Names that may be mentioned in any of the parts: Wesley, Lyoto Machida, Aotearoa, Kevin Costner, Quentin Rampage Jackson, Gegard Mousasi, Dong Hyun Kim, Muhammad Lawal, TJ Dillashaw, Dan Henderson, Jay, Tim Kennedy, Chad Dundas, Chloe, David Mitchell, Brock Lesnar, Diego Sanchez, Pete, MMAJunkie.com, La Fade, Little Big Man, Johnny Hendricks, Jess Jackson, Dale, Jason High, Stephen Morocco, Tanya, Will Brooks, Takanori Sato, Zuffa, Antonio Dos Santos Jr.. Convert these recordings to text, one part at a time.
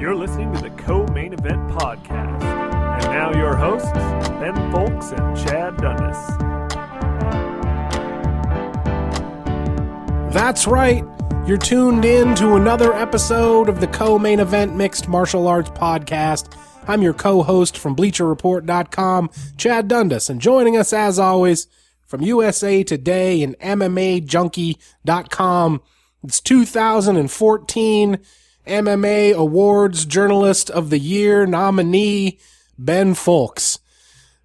You're listening to the Co-Main Event Podcast. And now your hosts, Ben Foulkes and Chad Dundas. That's right. You're tuned in to another episode of the Co-Main Event Mixed Martial Arts Podcast. I'm your co-host from BleacherReport.com, Chad Dundas, and joining us, as always, from USA Today and MMAJunkie.com, it's 2014 MMA Awards Journalist of the Year nominee, Ben Foulkes.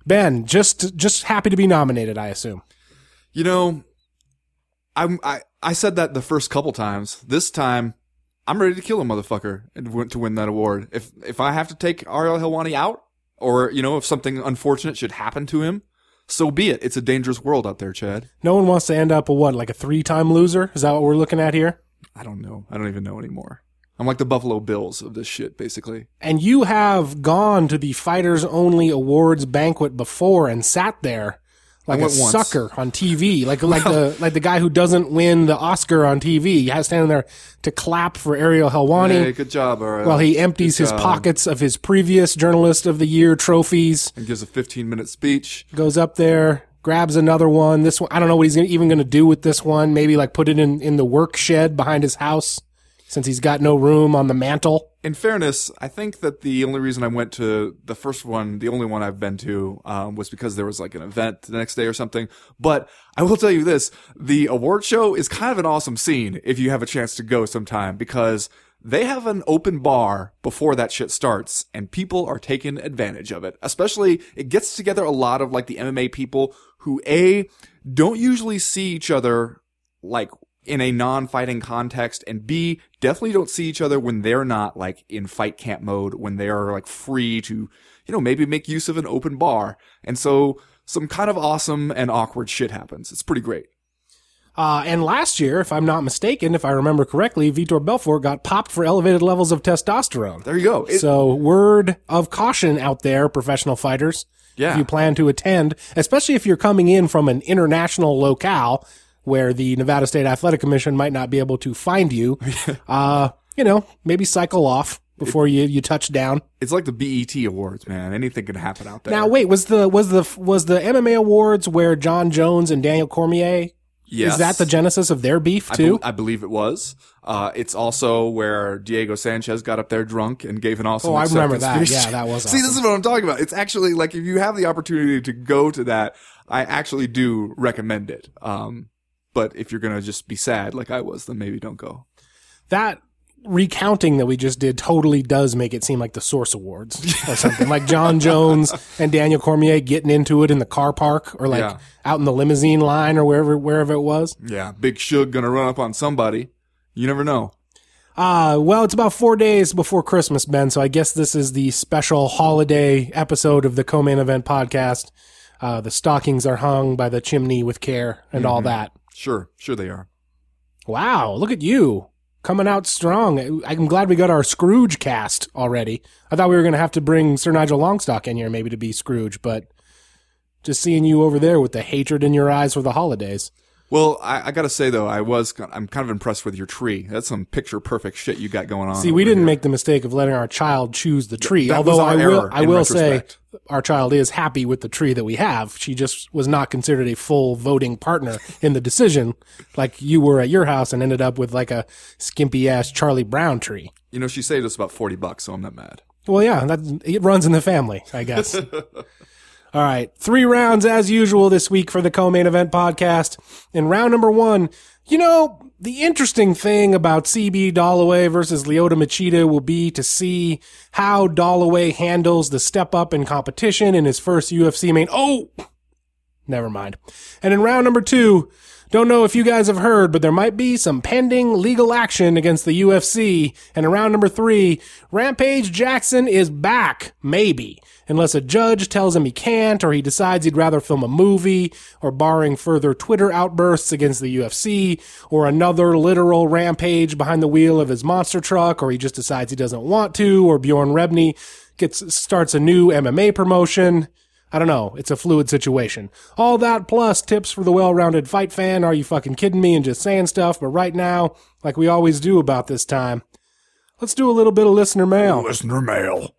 Ben, just happy to be nominated, I assume. You know, I said that the first couple times. This time, I'm ready to kill a motherfucker and to win that award. If I have to take Ariel Helwani out, or, you know, if something unfortunate should happen to him, so be it. It's a dangerous world out there, Chad. No one wants to end up a what, like a 3-time loser? Is that what we're looking at here? I don't know. I don't even know anymore. I'm like the Buffalo Bills of this shit, basically. And you have gone to the Fighters Only Awards banquet before and sat there like a sucker on TV, like the guy who doesn't win the Oscar on TV. He has standing there to clap for Ariel Helwani. Hey, good job, Ariel. While he empties his pockets of his previous Journalist of the Year trophies. And gives a 15-minute speech. Goes up there, grabs another one. This one, I don't know what he's even going to do with this one. Maybe like put it in the work shed behind his house since he's got no room on the mantle. In fairness, I think that the only reason I went to the first one, the only one I've been to, was because there was like an event the next day or something. But I will tell you this, the award show is kind of an awesome scene if you have a chance to go sometime, because they have an open bar before that shit starts and people are taking advantage of it. Especially, it gets together a lot of like the MMA people who A, don't usually see each other like in a non-fighting context, and B, definitely don't see each other when they're not like in fight camp mode, when they are like free to, you know, maybe make use of an open bar. And so some kind of awesome and awkward shit happens. It's pretty great. And last year, if I'm not mistaken, if I remember correctly, Vitor Belfort got popped for elevated levels of testosterone. There you go. So word of caution out there, professional fighters. Yeah. If you plan to attend, especially if you're coming in from an international locale, where the Nevada State Athletic Commission might not be able to find you, you know, maybe cycle off before you touch down. It's like the BET Awards, man. Anything can happen out there. Now, wait, was the MMA Awards where John Jones and Daniel Cormier? Yes. Is that the genesis of their beef too? I believe it was. It's also where Diego Sanchez got up there drunk and gave an awesome. Oh, I remember that. Speech. Yeah, that was awesome. See, this is what I'm talking about. It's actually like if you have the opportunity to go to that, I actually do recommend it. But if you're going to just be sad like I was, then maybe don't go. That recounting that we just did totally does make it seem like the Source Awards or something. Like John Jones and Daniel Cormier getting into it in the car park or like out in the limousine line or wherever it was. Yeah, Big Suge going to run up on somebody. You never know. Well, it's about 4 days before Christmas, Ben, so I guess this is the special holiday episode of the Co-Main Event Podcast. The stockings are hung by the chimney with care and all that. Sure they are. Wow, look at you, coming out strong. I'm glad we got our Scrooge cast already. I thought we were going to have to bring Sir Nigel Longstock in here maybe to be Scrooge, but just seeing you over there with the hatred in your eyes for the holidays. Well, I got to say, though, I'm kind of impressed with your tree. That's some picture-perfect shit you got going on. See, we didn't make the mistake of letting our child choose the tree, although I will say our child is happy with the tree that we have. She just was not considered a full voting partner in the decision like you were at your house and ended up with like a skimpy-ass Charlie Brown tree. You know, she saved us about $40, so I'm not mad. Well, yeah, it runs in the family, I guess. All right, 3 rounds as usual this week for the Co-Main Event Podcast. In round number 1, you know, the interesting thing about CB Dollaway versus Lyoto Machida will be to see how Dollaway handles the step up in competition in his first UFC main. Oh, never mind. And in round number 2, don't know if you guys have heard, but there might be some pending legal action against the UFC. And in round number 3, Rampage Jackson is back, maybe, unless a judge tells him he can't or he decides he'd rather film a movie, or barring further Twitter outbursts against the UFC or another literal rampage behind the wheel of his monster truck, or he just decides he doesn't want to, or Bjorn Rebney starts a new MMA promotion. I don't know. It's a fluid situation. All that plus tips for the well-rounded fight fan. Are you fucking kidding me? And just saying stuff. But right now, like we always do about this time, let's do a little bit of listener mail. Listener mail.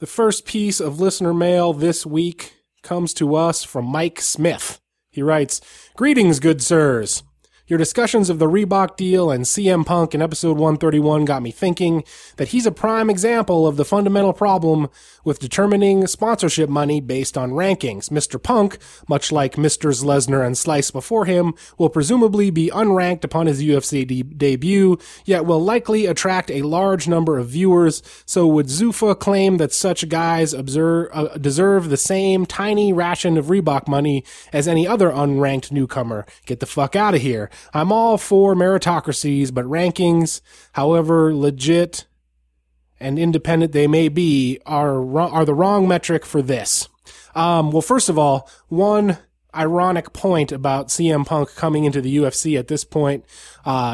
The first piece of listener mail this week comes to us from Mike Smith. He writes, "Greetings, good sirs. Your discussions of the Reebok deal and CM Punk in episode 131 got me thinking that he's a prime example of the fundamental problem with determining sponsorship money based on rankings. Mr. Punk, much like Mr.'s Lesnar and Slice before him, will presumably be unranked upon his UFC debut, yet will likely attract a large number of viewers. So would Zuffa claim that such guys deserve the same tiny ration of Reebok money as any other unranked newcomer? Get the fuck out of here. I'm all for meritocracies, but rankings, however legit and independent they may be, are the wrong metric for this." Well, first of all, one ironic point about CM Punk coming into the UFC at this point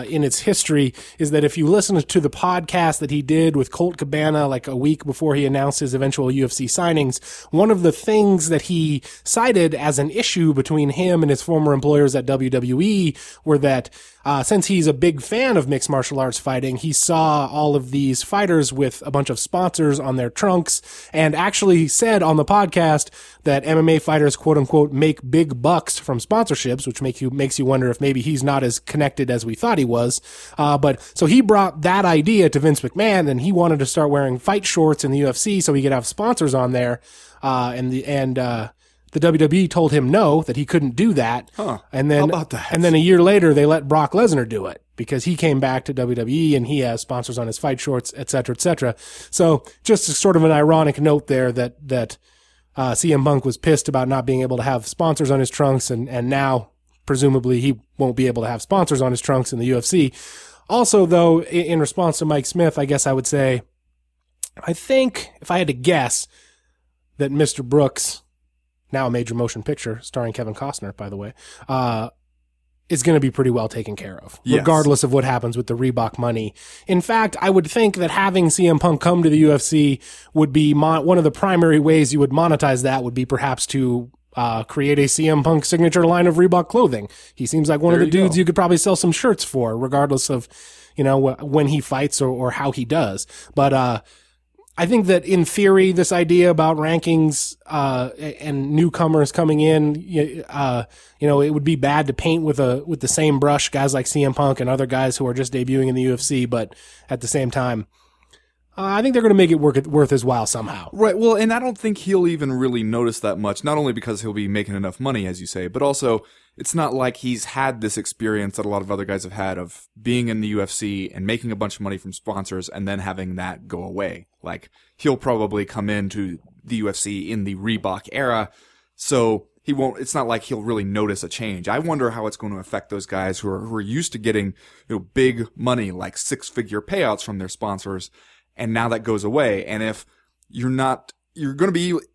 in its history is that if you listen to the podcast that he did with Colt Cabana like a week before he announced his eventual UFC signings, one of the things that he cited as an issue between him and his former employers at WWE were that since he's a big fan of mixed martial arts fighting, he saw all of these fighters with a bunch of sponsors on their trunks, and actually said on the podcast that MMA fighters, quote unquote, make big bucks from sponsorships, which makes you wonder if maybe he's not as connected as we thought he was. But so he brought that idea to Vince McMahon, and he wanted to start wearing fight shorts in the UFC so he could have sponsors on there. The WWE told him no, that he couldn't do that. Huh. And then a year later, they let Brock Lesnar do it because he came back to WWE and he has sponsors on his fight shorts, et cetera, et cetera. So just sort of an ironic note there that CM Punk was pissed about not being able to have sponsors on his trunks. And now presumably he won't be able to have sponsors on his trunks in the UFC. Also, though, in response to Mike Smith, I guess I would say, I think if I had to guess that Mr. Brooks, now a major motion picture starring Kevin Costner, by the way, is going to be pretty well taken care of, yes, regardless of what happens with the Reebok money. In fact, I would think that having CM Punk come to the UFC would be one of the primary ways you would monetize that would be perhaps to create a CM Punk signature line of Reebok clothing. He seems like one of the dudes you could probably sell some shirts for, regardless of, you know, when he fights or how he does. But, I think that in theory, this idea about rankings, and newcomers coming in, you know, it would be bad to paint with the same brush guys like CM Punk and other guys who are just debuting in the UFC. But at the same time, I think they're going to make it worth his while somehow. Right. Well, and I don't think he'll even really notice that much, not only because he'll be making enough money, as you say, but also it's not like he's had this experience that a lot of other guys have had of being in the UFC and making a bunch of money from sponsors and then having that go away. Like, he'll probably come into the UFC in the Reebok era, so he won't. It's not like he'll really notice a change. I wonder how it's going to affect those guys who are used to getting, you know, big money, like six-figure payouts from their sponsors, and now that goes away. And if you're not, you're going to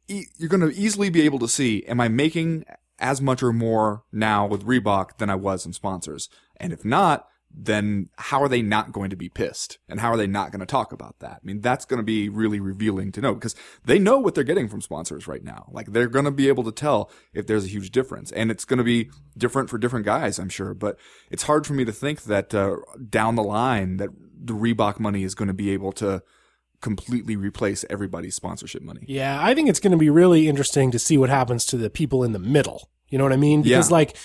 easily be able to see, am I making as much or more now with Reebok than I was in sponsors? And if not, then how are they not going to be pissed? And how are they not going to talk about that? I mean, that's going to be really revealing to know, because they know what they're getting from sponsors right now. Like, they're going to be able to tell if there's a huge difference. And it's going to be different for different guys, I'm sure. But it's hard for me to think that down the line that the Reebok money is going to be able to completely replace everybody's sponsorship money. Yeah, I think it's going to be really interesting to see what happens to the people in the middle. You know what I mean? Because, like,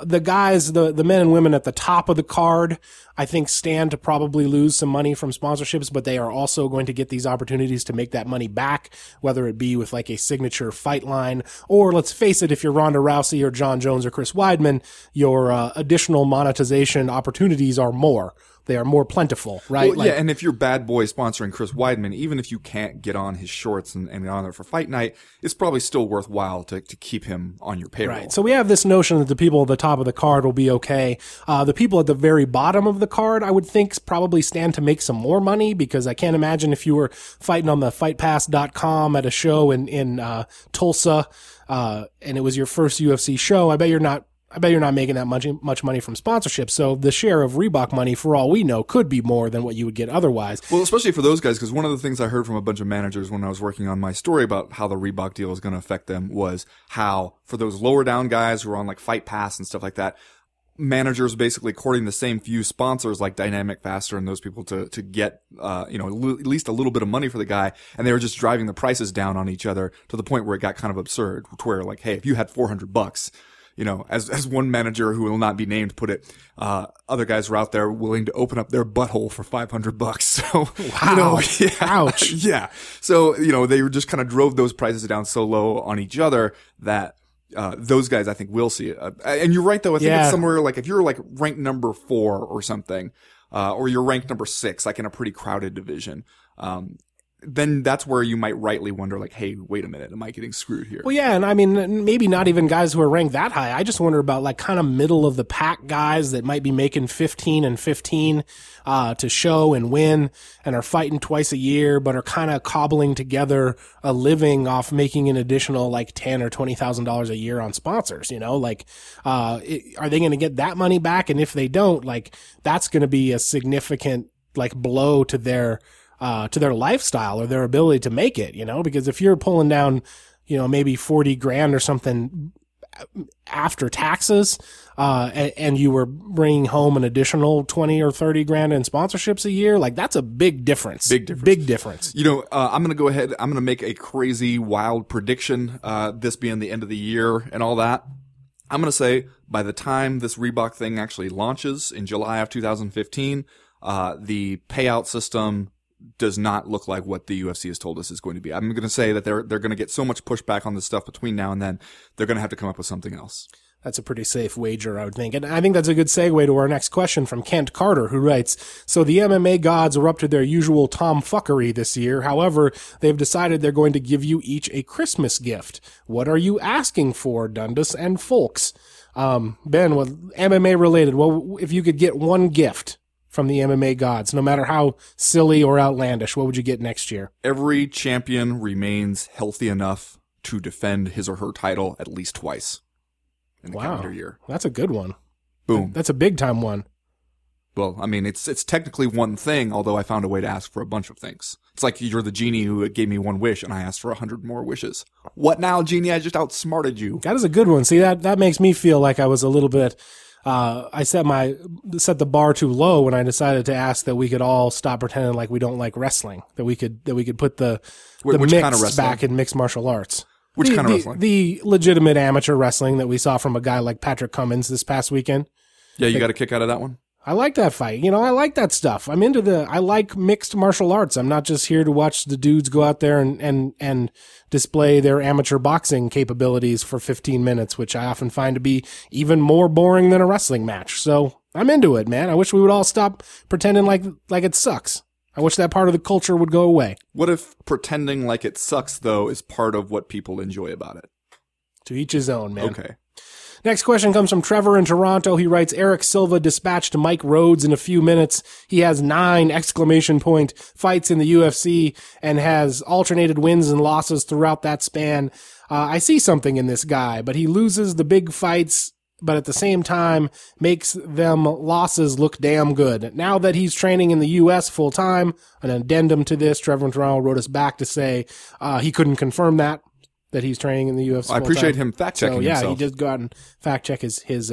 the guys, the men and women at the top of the card, I think stand to probably lose some money from sponsorships, but they are also going to get these opportunities to make that money back, whether it be with like a signature fight line, or let's face it, if you're Ronda Rousey or John Jones or Chris Weidman, your additional monetization opportunities are more. They are more plentiful, right? Well, and if you're Bad Boy sponsoring Chris Weidman, even if you can't get on his shorts and on there for fight night, it's probably still worthwhile to keep him on your payroll. Right. So we have this notion that the people at the top of the card will be okay. The people at the very bottom of the card, I would think, probably stand to make some more money, because I can't imagine if you were fighting on the fightpass.com at a show in Tulsa, and it was your first UFC show, I bet you're not I bet you're not making that much money from sponsorships. So the share of Reebok money, for all we know, could be more than what you would get otherwise. Well, especially for those guys, because one of the things I heard from a bunch of managers when I was working on my story about how the Reebok deal is going to affect them was how, for those lower down guys who are on like Fight Pass and stuff like that, managers basically courting the same few sponsors like Dynamic Faster and those people to get, at least a little bit of money for the guy. And they were just driving the prices down on each other to the point where it got kind of absurd, to where like, hey, if you had $400, as one manager who will not be named put it, other guys were out there willing to open up their butthole for $500. So, wow. Yeah, ouch. Yeah. So, they just kind of drove those prices down so low on each other that, those guys, I think, will see it. And you're right, though. I think it's somewhere like if you're like ranked number 4 or something, or you're ranked number 6, like in a pretty crowded division, then that's where you might rightly wonder, like, hey, wait a minute, am I getting screwed here? Well, yeah, and I mean, maybe not even guys who are ranked that high. I just wonder about like kind of middle of the pack guys that might be making 15 and 15 to show and win and are fighting twice a year, but are kind of cobbling together a living off making an additional like $10,000 or $20,000 a year on sponsors. Are they going to get that money back? And if they don't, like, that's going to be a significant like blow to their lifestyle or their ability to make it, because if you're pulling down, maybe $40,000 or something after taxes, and you were bringing home an additional $20,000 or $30,000 in sponsorships a year, like that's a big difference. Big difference. I'm going to go ahead. I'm going to make a crazy wild prediction. This being the end of the year and all that. I'm going to say by the time this Reebok thing actually launches in July of 2015, the payout system does not look like what the UFC has told us it's going to be. I'm going to say that they're going to get so much pushback on this stuff between now and then, they're going to have to come up with something else. That's a pretty safe wager, I would think. And I think that's a good segue to our next question from Kent Carter, who writes, so the MMA gods are up to their usual tomfuckery this year. However, they've decided they're going to give you each a Christmas gift. What are you asking for, Dundas and Foulkes? Ben, MMA-related, if you could get one gift from the MMA gods, no matter how silly or outlandish, what would you get next year? Every champion remains healthy enough to defend his or her title at least twice in the calendar year. That's a good one. Boom. That's a big-time one. Well, I mean, it's technically one thing, although I found a way to ask for a bunch of things. It's like you're the genie who gave me one wish, and I asked for 100 more wishes. What now, genie? I just outsmarted you. That is a good one. See, that makes me feel like I was a little bit... I set the bar too low when I decided to ask that we could all stop pretending like we don't like wrestling, that we could put the mix kind of back in mixed martial arts. Which kind of wrestling? The legitimate amateur wrestling that we saw from a guy like Patrick Cummins this past weekend. Yeah, you got a kick out of that one? I like that fight. I like that stuff. I'm into I like mixed martial arts. I'm not just here to watch the dudes go out there and display their amateur boxing capabilities for 15 minutes, which I often find to be even more boring than a wrestling match. So I'm into it, man. I wish we would all stop pretending like it sucks. I wish that part of the culture would go away. What if pretending like it sucks, though, is part of what people enjoy about it? To each his own, man. Okay. Next question comes from Trevor in Toronto. He writes, Eric Silva dispatched Mike Rhodes in a few minutes. He has 9 fights in the UFC and has alternated wins and losses throughout that span. I see something in this guy, but he loses the big fights, but at the same time makes them losses look damn good. Now that he's training in the U.S. full time, an addendum to this, Trevor in Toronto wrote us back to say he couldn't confirm that he's training in the UFC. I appreciate him fact-checking himself. He did go out and fact-check his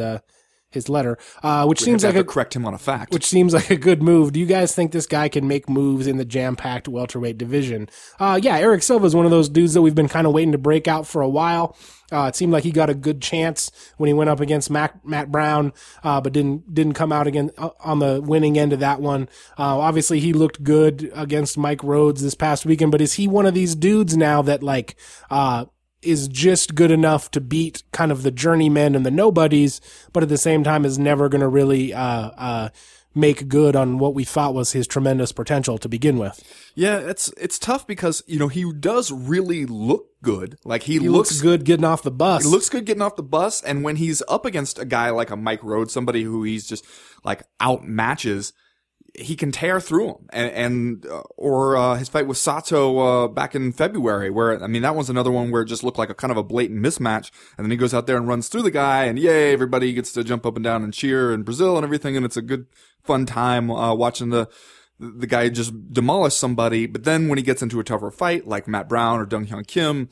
letter, which seems like correct him on a fact. Which seems like a good move. Do you guys think this guy can make moves in the jam-packed welterweight division? Eric Silva is one of those dudes that we've been kind of waiting to break out for a while. It seemed like he got a good chance when he went up against Matt Brown, but didn't come out again on the winning end of that one. Obviously he looked good against Mike Rhodes this past weekend, but is he one of these dudes now that is just good enough to beat kind of the journeymen and the nobodies, but at the same time is never going to really, make good on what we thought was his tremendous potential to begin with? Yeah, it's tough because, he does really look good. Like he looks good getting off the bus. He looks good getting off the bus. And when he's up against a guy like a Mike Rhodes, somebody who he's just like outmatches, he can tear through him. Or his fight with Sato back in February, where, I mean, that one's another one where it just looked like a kind of a blatant mismatch, and then he goes out there and runs through the guy, and yay, everybody gets to jump up and down and cheer in Brazil and everything, and it's a good fun time watching the guy just demolish somebody. But then when he gets into a tougher fight, like Matt Brown or Dong Hyun Kim,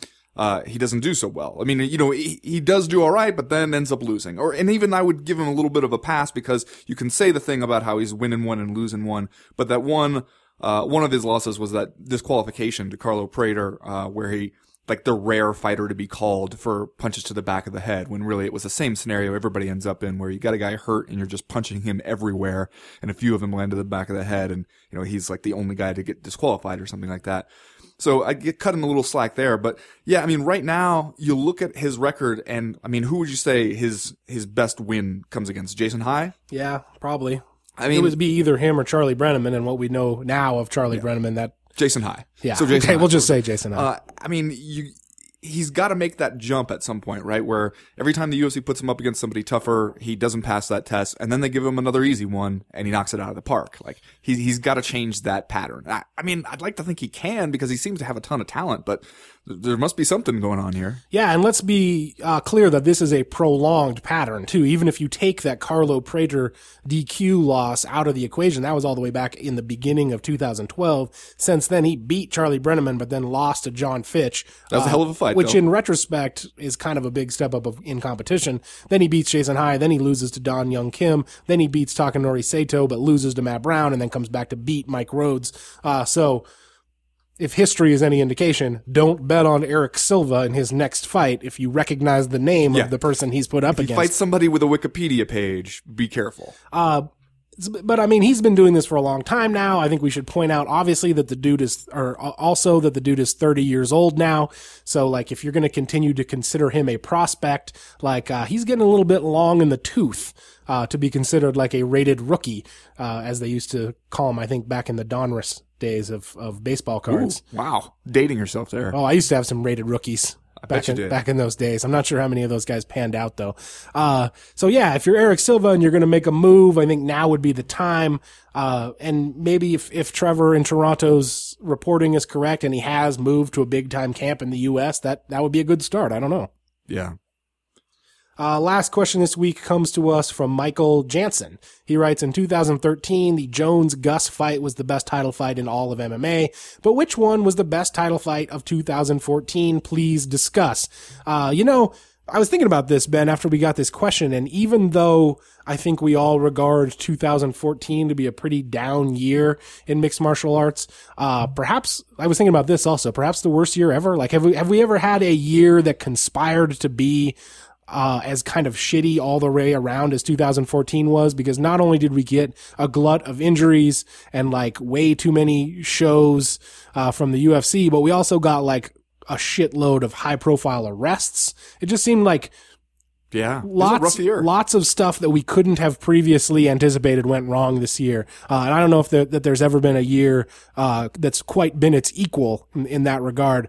he doesn't do so well. I mean, you know, he does do all right, but then ends up losing. And even I would give him a little bit of a pass, because you can say the thing about how he's winning one and losing one, but that one of his losses was that disqualification to Carlo Prater, where he, like, the rare fighter to be called for punches to the back of the head, when really it was the same scenario everybody ends up in, where you got a guy hurt and you're just punching him everywhere, and a few of them land to the back of the head, and, you know, he's like the only guy to get disqualified or something like that. So I get cut him a little slack there, but yeah, I mean, right now you look at his record, and I mean, who would you say his best win comes against? Jason High? Yeah, probably. I mean, it would be either him or Charlie Brenneman, and what we know now of Charlie Brenneman, that Jason High. Yeah. So Jason High, we'll just say Jason High. I mean, he's got to make that jump at some point, right? Where every time the UFC puts him up against somebody tougher, he doesn't pass that test, and then they give him another easy one, and he knocks it out of the park. Like, he's got to change that pattern. I mean, I'd like to think he can, because he seems to have a ton of talent, but there must be something going on here. Yeah, and let's be clear that this is a prolonged pattern, too. Even if you take that Carlo Prater DQ loss out of the equation, that was all the way back in the beginning of 2012. Since then, he beat Charlie Brenneman, but then lost to John Fitch. That was a hell of a fight. Which in retrospect is kind of a big step up in competition. Then he beats Jason High, then he loses to Dong Hyun Kim, then he beats Takanori Sato, but loses to Matt Brown, and then comes back to beat Mike Rhodes. So if history is any indication, don't bet on Eric Silva in his next fight if you recognize the name of the person he's put up against. If you fight somebody with a Wikipedia page, be careful. But I mean, he's been doing this for a long time now. I think we should point out, obviously, that the dude is 30 years old now. So, like, if you're going to continue to consider him a prospect, like, he's getting a little bit long in the tooth, to be considered like a rated rookie, as they used to call him, I think, back in the Donruss days of baseball cards. Ooh, wow. Dating yourself there. Oh, I used to have some rated rookies. Back in those days. I'm not sure how many of those guys panned out, though. So yeah, if you're Eric Silva and you're going to make a move, I think now would be the time. And maybe if Trevor in Toronto's reporting is correct and he has moved to a big time camp in the US, that would be a good start. I don't know. Yeah. Last question this week comes to us from Michael Jansen. He writes, in 2013, the Jones-Gus fight was the best title fight in all of MMA, but which one was the best title fight of 2014? Please discuss. You know, I was thinking about this, Ben, after we got this question, and even though I think we all regard 2014 to be a pretty down year in mixed martial arts, perhaps, I was thinking about this also, perhaps the worst year ever. Like, have we ever had a year that conspired to be as kind of shitty all the way around as 2014 was, because not only did we get a glut of injuries and like way too many shows from the UFC, but we also got like a shitload of high profile arrests. It just seemed like lots of stuff that we couldn't have previously anticipated went wrong this year. And I don't know if that there's ever been a year that's quite been its equal in that regard.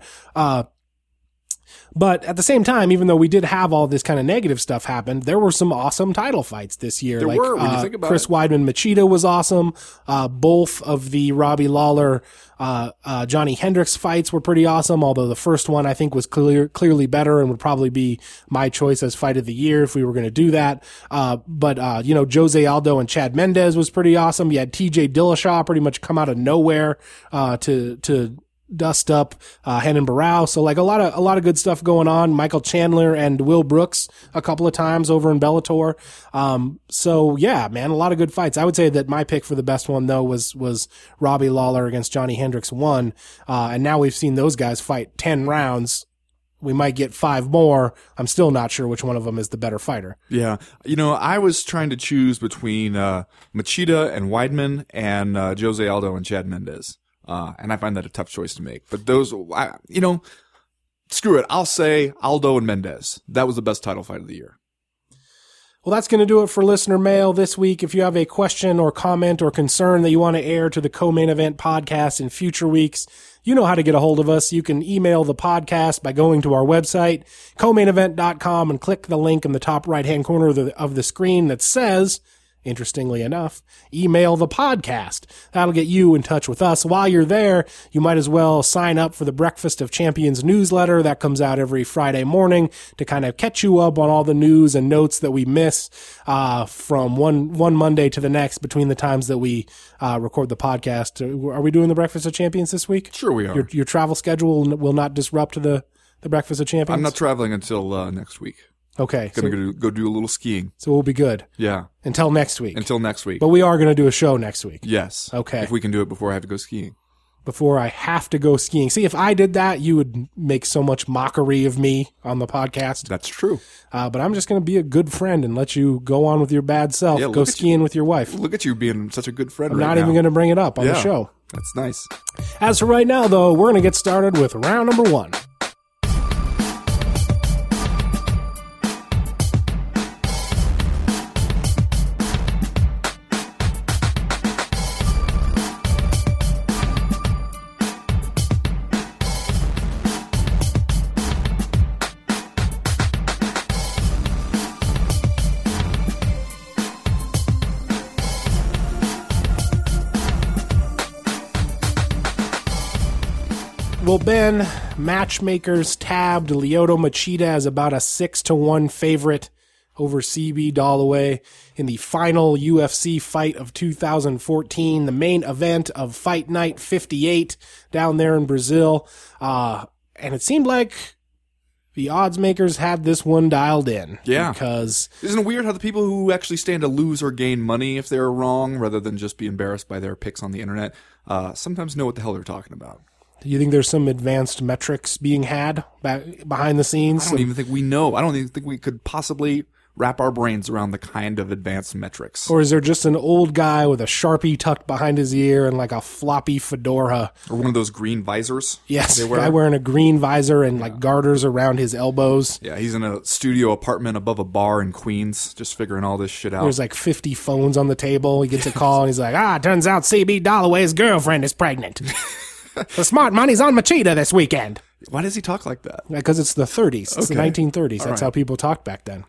But at the same time, even though we did have all this kind of negative stuff happen, there were some awesome title fights this year. There were, when you think about it. Chris Weidman Machida was awesome. Both of the Robbie Lawler, Johnny Hendricks fights were pretty awesome, although the first one I think was clearly better and would probably be my choice as fight of the year if we were going to do that. But you know, Jose Aldo and Chad Mendez was pretty awesome. You had TJ Dillashaw pretty much come out of nowhere, to dust up Renan Barão. So like a lot of good stuff going on. Michael Chandler and Will Brooks a couple of times over in Bellator. So yeah, man, a lot of good fights. I would say that my pick for the best one though was Robbie Lawler against Johnny Hendricks 1. And now we've seen those guys fight 10 rounds. We might get 5 more. I'm still not sure which one of them is the better fighter. Yeah. You know, I was trying to choose between Machida and Weidman and Jose Aldo and Chad Mendez. And I find that a tough choice to make. But those, you know, screw it. I'll say Aldo and Mendez. That was the best title fight of the year. Well, that's going to do it for listener mail this week. If you have a question or comment or concern that you want to air to the co-main event podcast in future weeks, you know how to get a hold of us. You can email the podcast by going to our website, comainevent.com, and click the link in the top right-hand corner of the screen that says interestingly enough, email the podcast. That'll get you in touch with us. While you're there, you might as well sign up for the Breakfast of Champions newsletter that comes out every Friday morning to kind of catch you up on all the news and notes that we miss from one Monday to the next between the times that we record the podcast. Are we doing the Breakfast of Champions this week? Sure we are. Your travel schedule will not disrupt the Breakfast of Champions? I'm not traveling until next week. Okay. Going to go do a little skiing. So we'll be good. Yeah. Until next week. But we are going to do a show next week. Yes. Okay. If we can do it before I have to go skiing. See, if I did that, you would make so much mockery of me on the podcast. That's true. But I'm just going to be a good friend and let you go on with your bad self. Yeah, go skiing with your wife. Look at you being such a good friend. I'm not even going to bring it up on the show. That's nice. As for right now, though, we're going to get started with round number one. Well, Ben, matchmakers tabbed Lyoto Machida as about a 6-1 favorite over CB Dollaway in the final UFC fight of 2014, the main event of Fight Night 58 down there in Brazil. And it seemed like the odds makers had this one dialed in. Yeah. Because isn't it weird how the people who actually stand to lose or gain money if they're wrong, rather than just be embarrassed by their picks on the internet, sometimes know what the hell they're talking about? Do you think there's some advanced metrics being had behind the scenes? I don't even think we know. I don't even think we could possibly wrap our brains around the kind of advanced metrics. Or is there just an old guy with a Sharpie tucked behind his ear and like a floppy fedora? Or one of those green visors? Yes, a guy wearing a green visor and like garters around his elbows. Yeah, he's in a studio apartment above a bar in Queens just figuring all this shit out. There's like 50 phones on the table. He gets a call and he's like, turns out CB Dollaway's girlfriend is pregnant. The smart money's on Machida this weekend. Why does he talk like that? Because it's the 30s. It's the 1930s. That's how people talked back then.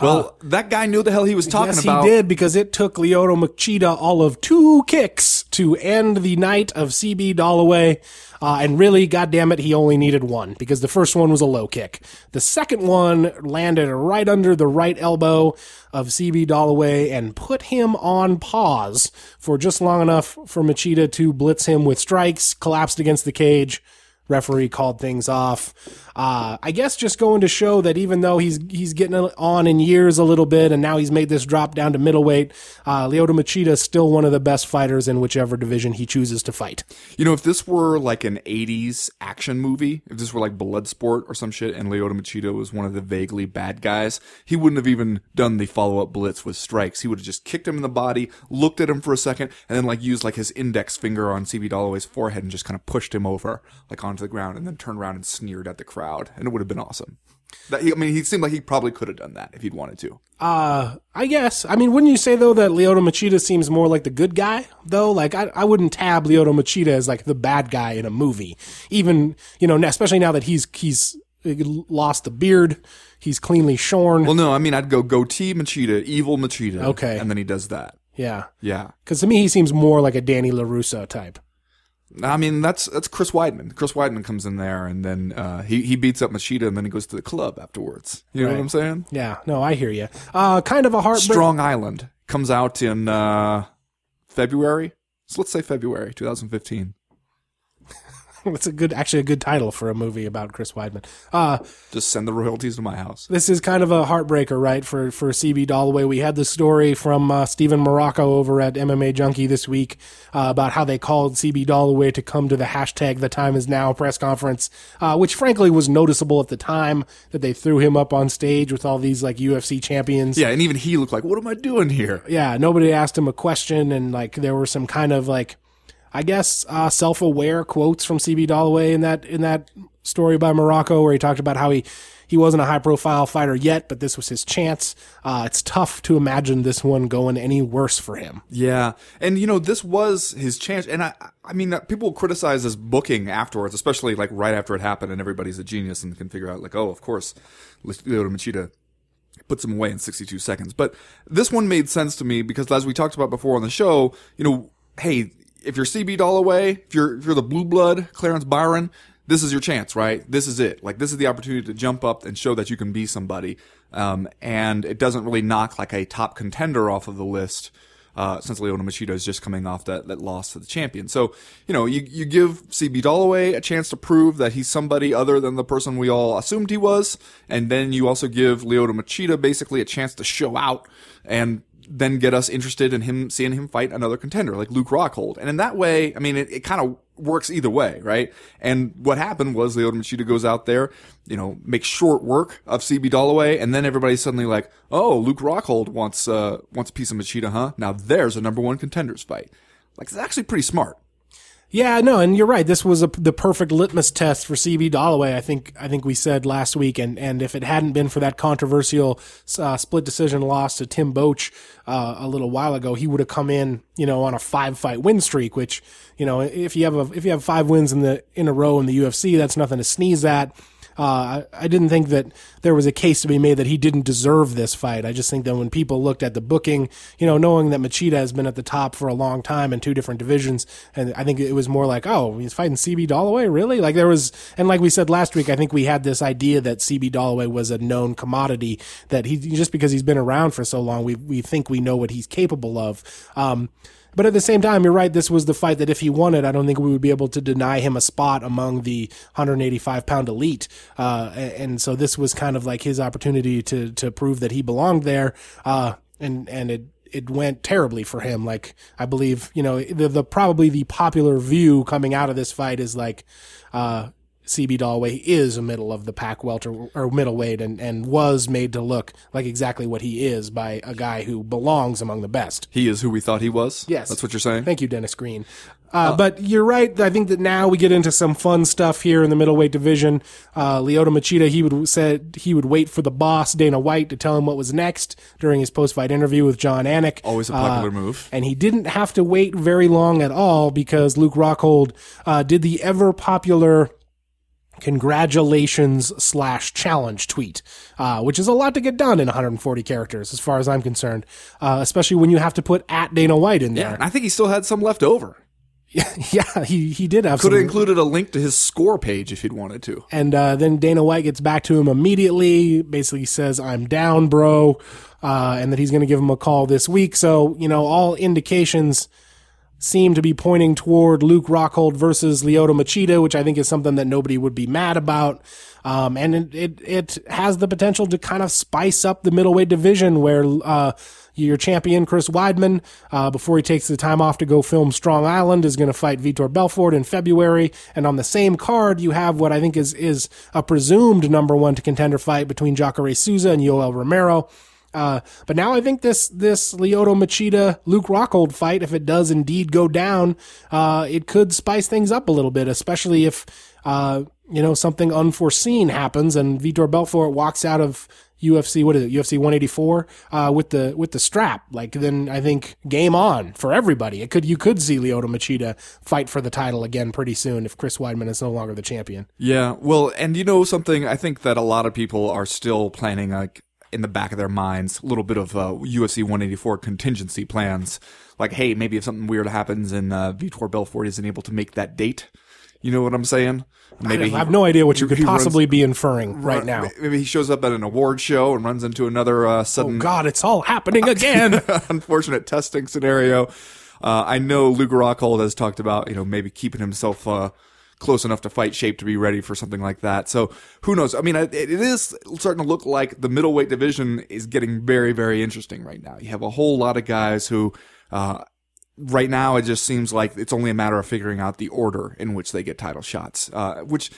Well, that guy knew the hell he was talking about. Yes, he did, because it took Lyoto Machida all of 2 kicks to end the night of CB Dollaway. And really, goddammit, he only needed one, because the first one was a low kick. The second one landed right under the right elbow of CB Dollaway and put him on pause for just long enough for Machida to blitz him with strikes, collapsed against the cage. Referee called things off. I guess just going to show that even though he's getting on in years a little bit, and now he's made this drop down to middleweight, Lyoto Machida is still one of the best fighters in whichever division he chooses to fight. You know, if this were like an 80s action movie, if this were like Bloodsport or some shit, and Lyoto Machida was one of the vaguely bad guys, he wouldn't have even done the follow-up blitz with strikes. He would have just kicked him in the body, looked at him for a second, and then like used like his index finger on CB Dollaway's forehead and just kind of pushed him over, like on to the ground, and then turned around and sneered at the crowd, and it would have been awesome. He seemed like he probably could have done that if he'd wanted to. I guess. I mean, wouldn't you say though that Lyoto Machida seems more like the good guy though? Like I wouldn't tab Lyoto Machida as like the bad guy in a movie. Even, you know, especially now that he's lost the beard, he's cleanly shorn. Well, no, I mean I'd go goatee Machida, evil Machida. Okay, and then he does that. Yeah, yeah. Because to me, he seems more like a Danny LaRusso type. I mean, that's Chris Weidman. Chris Weidman comes in there, and then he beats up Machida, and then he goes to the club afterwards. You know what I'm saying? Yeah. No, I hear you. Kind of a heartbreak. Strong Island comes out in February. So let's say February 2015. That's a good title for a movie about Chris Weidman. Just send the royalties to my house. This is kind of a heartbreaker, right, for CB Dollaway. We had the story from Stephen Morocco over at MMA Junkie this week about how they called CB Dollaway to come to the #TheTimeIsNow press conference, which frankly was noticeable at the time that they threw him up on stage with all these like UFC champions. Yeah, and even he looked like, what am I doing here? Yeah, nobody asked him a question, and like there were some kind of like, I guess, self-aware quotes from CB Dollaway in that story by Morocco, where he talked about how he wasn't a high-profile fighter yet, but this was his chance. It's tough to imagine this one going any worse for him. Yeah, and, you know, this was his chance. And, I mean, people criticize this booking afterwards, especially, like, right after it happened, and everybody's a genius and can figure out, like, oh, of course, Lyoto Machida puts him away in 62 seconds. But this one made sense to me because, as we talked about before on the show, you know, hey, if you're CB Dollaway, if you're the blue blood, Clarence Byron, this is your chance, right? This is it. Like, this is the opportunity to jump up and show that you can be somebody. And it doesn't really knock like a top contender off of the list, since Lyoto Machida is just coming off that loss to the champion. So, you know, you give CB Dollaway a chance to prove that he's somebody other than the person we all assumed he was. And then you also give Lyoto Machida basically a chance to show out and then get us interested in him, seeing him fight another contender like Luke Rockhold. And in that way, I mean, it kind of works either way, right? And what happened was Lyoto Machida goes out there, you know, makes short work of CB Dollaway, and then everybody's suddenly like, oh, Luke Rockhold wants a piece of Machida, huh? Now there's a number one contenders fight. Like, it's actually pretty smart. Yeah, no, and you're right. This was the perfect litmus test for CB Dollaway. I think we said last week, and if it hadn't been for that controversial split decision loss to Tim Boach a little while ago, he would have come in, you know, on a 5-fight win streak. Which, you know, if you have 5 wins in a row in the UFC, that's nothing to sneeze at. I didn't think that there was a case to be made that he didn't deserve this fight. I just think that when people looked at the booking, you know, knowing that Machida has been at the top for a long time in two different divisions, and I think it was more like, oh, he's fighting CB Dollaway? Really? Like, there was, and like we said last week, I think we had this idea that CB Dollaway was a known commodity, that he, just because he's been around for so long, we think we know what he's capable of. But at the same time, you're right, this was the fight that if he won it, I don't think we would be able to deny him a spot among the 185-pound elite. And so this was kind of like his opportunity to prove that he belonged there. And it went terribly for him. Like, I believe, you know, probably the popular view coming out of this fight is like, CB Dollaway is a middle of the pack welter or middleweight and was made to look like exactly what he is by a guy who belongs among the best. He is who we thought he was? Yes. That's what you're saying? Thank you, Dennis Green. But you're right. I think that now we get into some fun stuff here in the middleweight division. Lyoto Machida, he would wait for the boss, Dana White, to tell him what was next during his post-fight interview with John Anik. Always a popular move. And he didn't have to wait very long at all because Luke Rockhold did the ever-popular congratulations/challenge tweet, which is a lot to get done in 140 characters, as far as I'm concerned, especially when you have to put @Dana White in there. Yeah, I think he still had some left over. Yeah, he did have some. Could have included a link to his score page if he'd wanted to. And then Dana White gets back to him immediately, basically says, I'm down, bro, and that he's going to give him a call this week. So, you know, all indications seem to be pointing toward Luke Rockhold versus Lyoto Machida, which I think is something that nobody would be mad about. And it has the potential to kind of spice up the middleweight division where your champion, Chris Weidman, before he takes the time off to go film Strong Island, is going to fight Vitor Belfort in February. And on the same card, you have what I think is a presumed number one contender fight between Jacare Souza and Yoel Romero. But now I think this Lyoto Machida Luke Rockhold fight, if it does indeed go down, it could spice things up a little bit, especially if you know, something unforeseen happens and Vitor Belfort walks out of UFC, what is it, UFC 184 with the strap. Like, then I think game on for everybody. You could see Lyoto Machida fight for the title again pretty soon if Chris Weidman is no longer the champion. Yeah, well, and you know something, I think that a lot of people are still planning, like, in the back of their minds, a little bit of UFC 184 contingency plans. Like, hey, maybe if something weird happens and Vitor Belfort isn't able to make that date, you know what I'm saying? Maybe I have no idea what you could possibly be inferring right now. Maybe he shows up at an award show and runs into another sudden... Oh, God, it's all happening again! Unfortunate testing scenario. I know Luke Rockhold has talked about, you know, maybe keeping himself... close enough to fight shape to be ready for something like that. So who knows? I mean, it is starting to look like the middleweight division is getting very, very interesting right now. You have a whole lot of guys who, right now it just seems like it's only a matter of figuring out the order in which they get title shots, which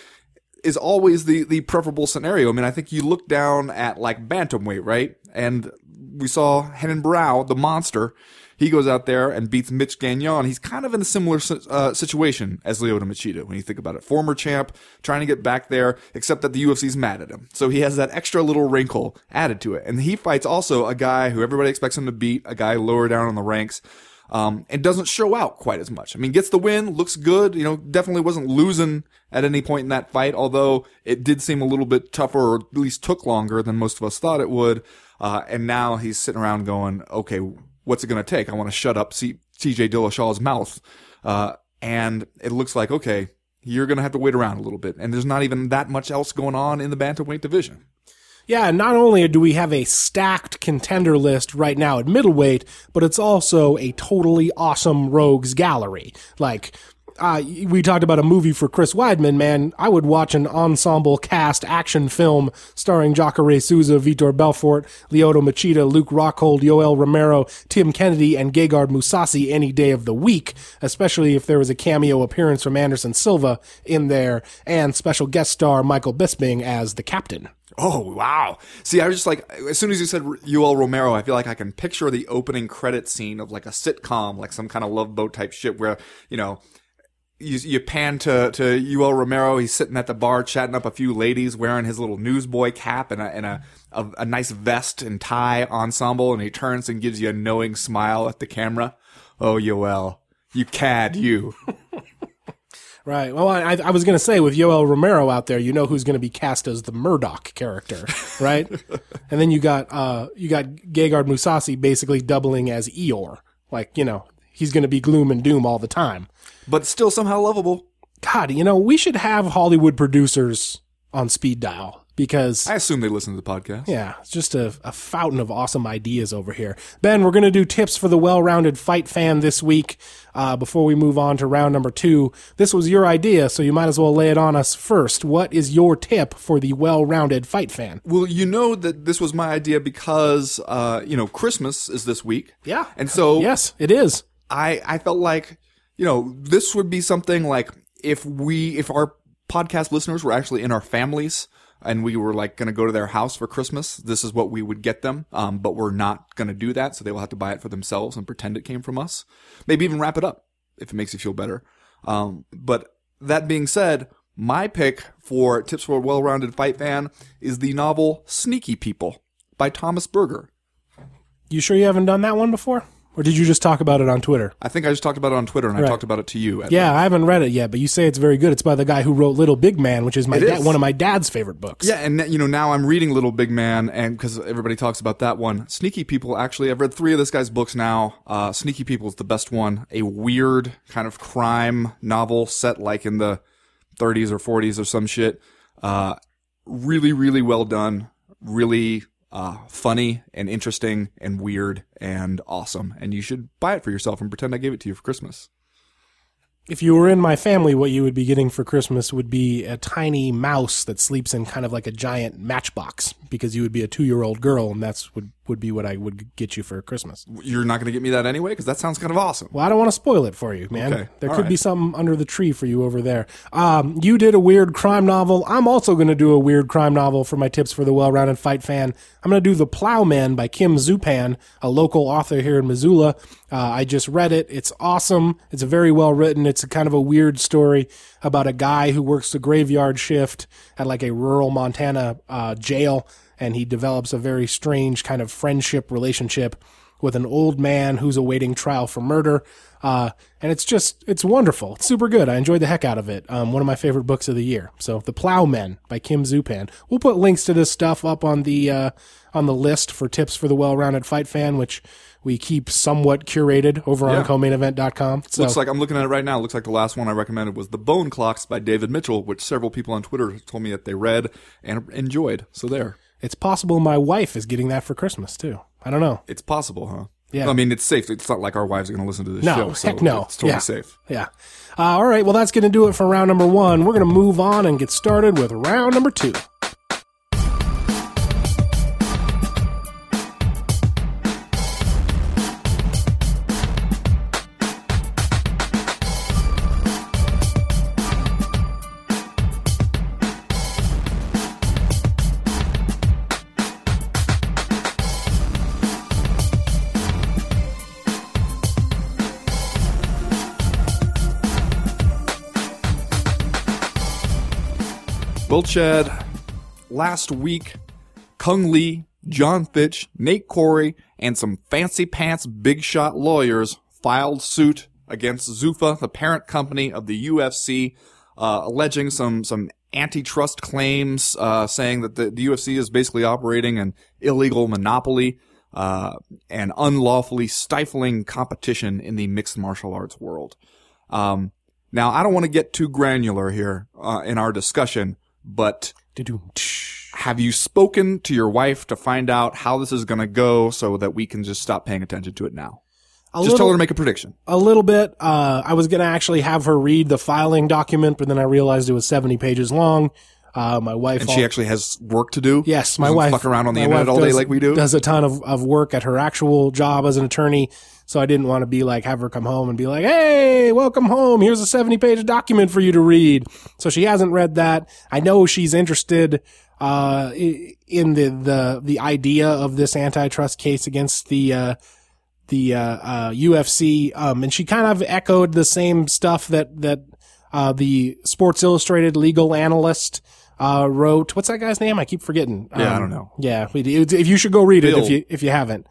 is always the preferable scenario. I mean, I think you look down at like bantamweight, right? And we saw Renan Barão, the monster. He goes out there and beats Mitch Gagnon. He's kind of in a similar situation as Lyoto Machida when you think about it. Former champ, trying to get back there, except that the UFC's mad at him. So he has that extra little wrinkle added to it. And he fights also a guy who everybody expects him to beat, a guy lower down on the ranks, and doesn't show out quite as much. I mean, gets the win, looks good, you know, definitely wasn't losing at any point in that fight, although it did seem a little bit tougher, or at least took longer than most of us thought it would. And now he's sitting around going, okay, what's it going to take? I want to shut up TJ Dillashaw's mouth. And it looks like, okay, you're going to have to wait around a little bit. And there's not even that much else going on in the bantamweight division. Yeah, not only do we have a stacked contender list right now at middleweight, but it's also a totally awesome rogues gallery. Like, we talked about a movie for Chris Weidman, man. I would watch an ensemble cast action film starring Jacare Souza, Vitor Belfort, Lyoto Machida, Luke Rockhold, Yoel Romero, Tim Kennedy, and Gegard Mousasi any day of the week, especially if there was a cameo appearance from Anderson Silva in there, and special guest star Michael Bisping as the captain. Oh, wow. See, I was just like, as soon as you said Yoel Romero, I feel like I can picture the opening credit scene of like a sitcom, like some kind of Love Boat type shit where, you know, you pan to Yoel Romero. He's sitting at the bar chatting up a few ladies, wearing his little newsboy cap and a nice vest and tie ensemble, and he turns and gives you a knowing smile at the camera. Oh, Yoel, you cad, you. Right. Well, I was going to say, with Yoel Romero out there, you know who's going to be cast as the Murdoch character, right? And then you got Gegard Mousasi basically doubling as Eeyore. Like, you know, he's going to be gloom and doom all the time. But still somehow lovable. God, you know, we should have Hollywood producers on speed dial, because I assume they listen to the podcast. Yeah, it's just a fountain of awesome ideas over here. Ben, we're going to do tips for the well-rounded fight fan this week before we move on to round number 2. This was your idea, so you might as well lay it on us first. What is your tip for the well-rounded fight fan? Well, you know that this was my idea because, you know, Christmas is this week. Yeah. And so yes, it is. I felt like, you know, this would be something like if our podcast listeners were actually in our families and we were like going to go to their house for Christmas, this is what we would get them. But we're not going to do that, so they will have to buy it for themselves and pretend it came from us. Maybe even wrap it up if it makes you feel better. But that being said, my pick for tips for a well-rounded fight fan is the novel Sneaky People by Thomas Berger. You sure you haven't done that one before? Or did you just talk about it on Twitter? I think I just talked about it on Twitter, and right. I talked about it to you. Yeah, I haven't read it yet, but you say it's very good. It's by the guy who wrote Little Big Man, which is one of my dad's favorite books. Yeah, and you know, now I'm reading Little Big Man, and because everybody talks about that one. Sneaky People, actually, I've read 3 of this guy's books now. Sneaky People is the best one. A weird kind of crime novel set like in the 30s or 40s or some shit. Really, really well done. Really funny and interesting and weird and awesome. And you should buy it for yourself and pretend I gave it to you for Christmas. If you were in my family, what you would be getting for Christmas would be a tiny mouse that sleeps in kind of like a giant matchbox, because you would be a 2-year-old girl, and that's would be what I would get you for Christmas. You're not going to get me that anyway, because that sounds kind of awesome. Well, I don't want to spoil it for you, man. Okay. There could be something under the tree for you over there. You did a weird crime novel. I'm also going to do a weird crime novel for my tips for the well-rounded fight fan. I'm going to do The Plowman by Kim Zupan, a local author here in Missoula. I just read it. It's awesome. It's very well written. It's a kind of a weird story about a guy who works the graveyard shift at like a rural Montana jail, and he develops a very strange kind of friendship relationship with an old man who's awaiting trial for murder. And it's wonderful. It's super good. I enjoyed the heck out of it. One of my favorite books of the year. So The Plowmen by Kim Zupan. We'll put links to this stuff up on the list for tips for the well-rounded fight fan, which we keep somewhat curated over on comainevent.com. So. Looks like, I'm looking at it right now, looks like the last one I recommended was The Bone Clocks by David Mitchell, which several people on Twitter told me that they read and enjoyed. So there. It's possible my wife is getting that for Christmas, too. I don't know. It's possible, huh? Yeah. I mean, it's safe. It's not like our wives are going to listen to this show. So heck no. It's totally safe. Yeah. All right. Well, that's going to do it for round number 1. We're going to move on and get started with round number 2. Well, Chad, last week, Kung Lee, John Fitch, Nate Corey, and some fancy pants big shot lawyers filed suit against Zuffa, the parent company of the UFC, alleging some antitrust claims, saying that the UFC is basically operating an illegal monopoly and unlawfully stifling competition in the mixed martial arts world. Now, I don't want to get too granular here in our discussion, but have you spoken to your wife to find out how this is going to go so that we can just stop paying attention to it now? Just tell her to make a prediction. A little bit. I was going to actually have her read the filing document, but then I realized it was 70 pages long. My wife. And she actually has work to do? Yes, my wife. Fuck around on the internet all day like we do? Does a ton of work at her actual job as an attorney. So I didn't want to be like, have her come home and be like, hey, welcome home. Here's a 70-page document for you to read. So she hasn't read that. I know she's interested, in the idea of this antitrust case against the UFC. And she kind of echoed the same stuff that the Sports Illustrated legal analyst wrote. What's that guy's name? I keep forgetting. I don't know. Yeah, if you should go read Bill. It if you haven't.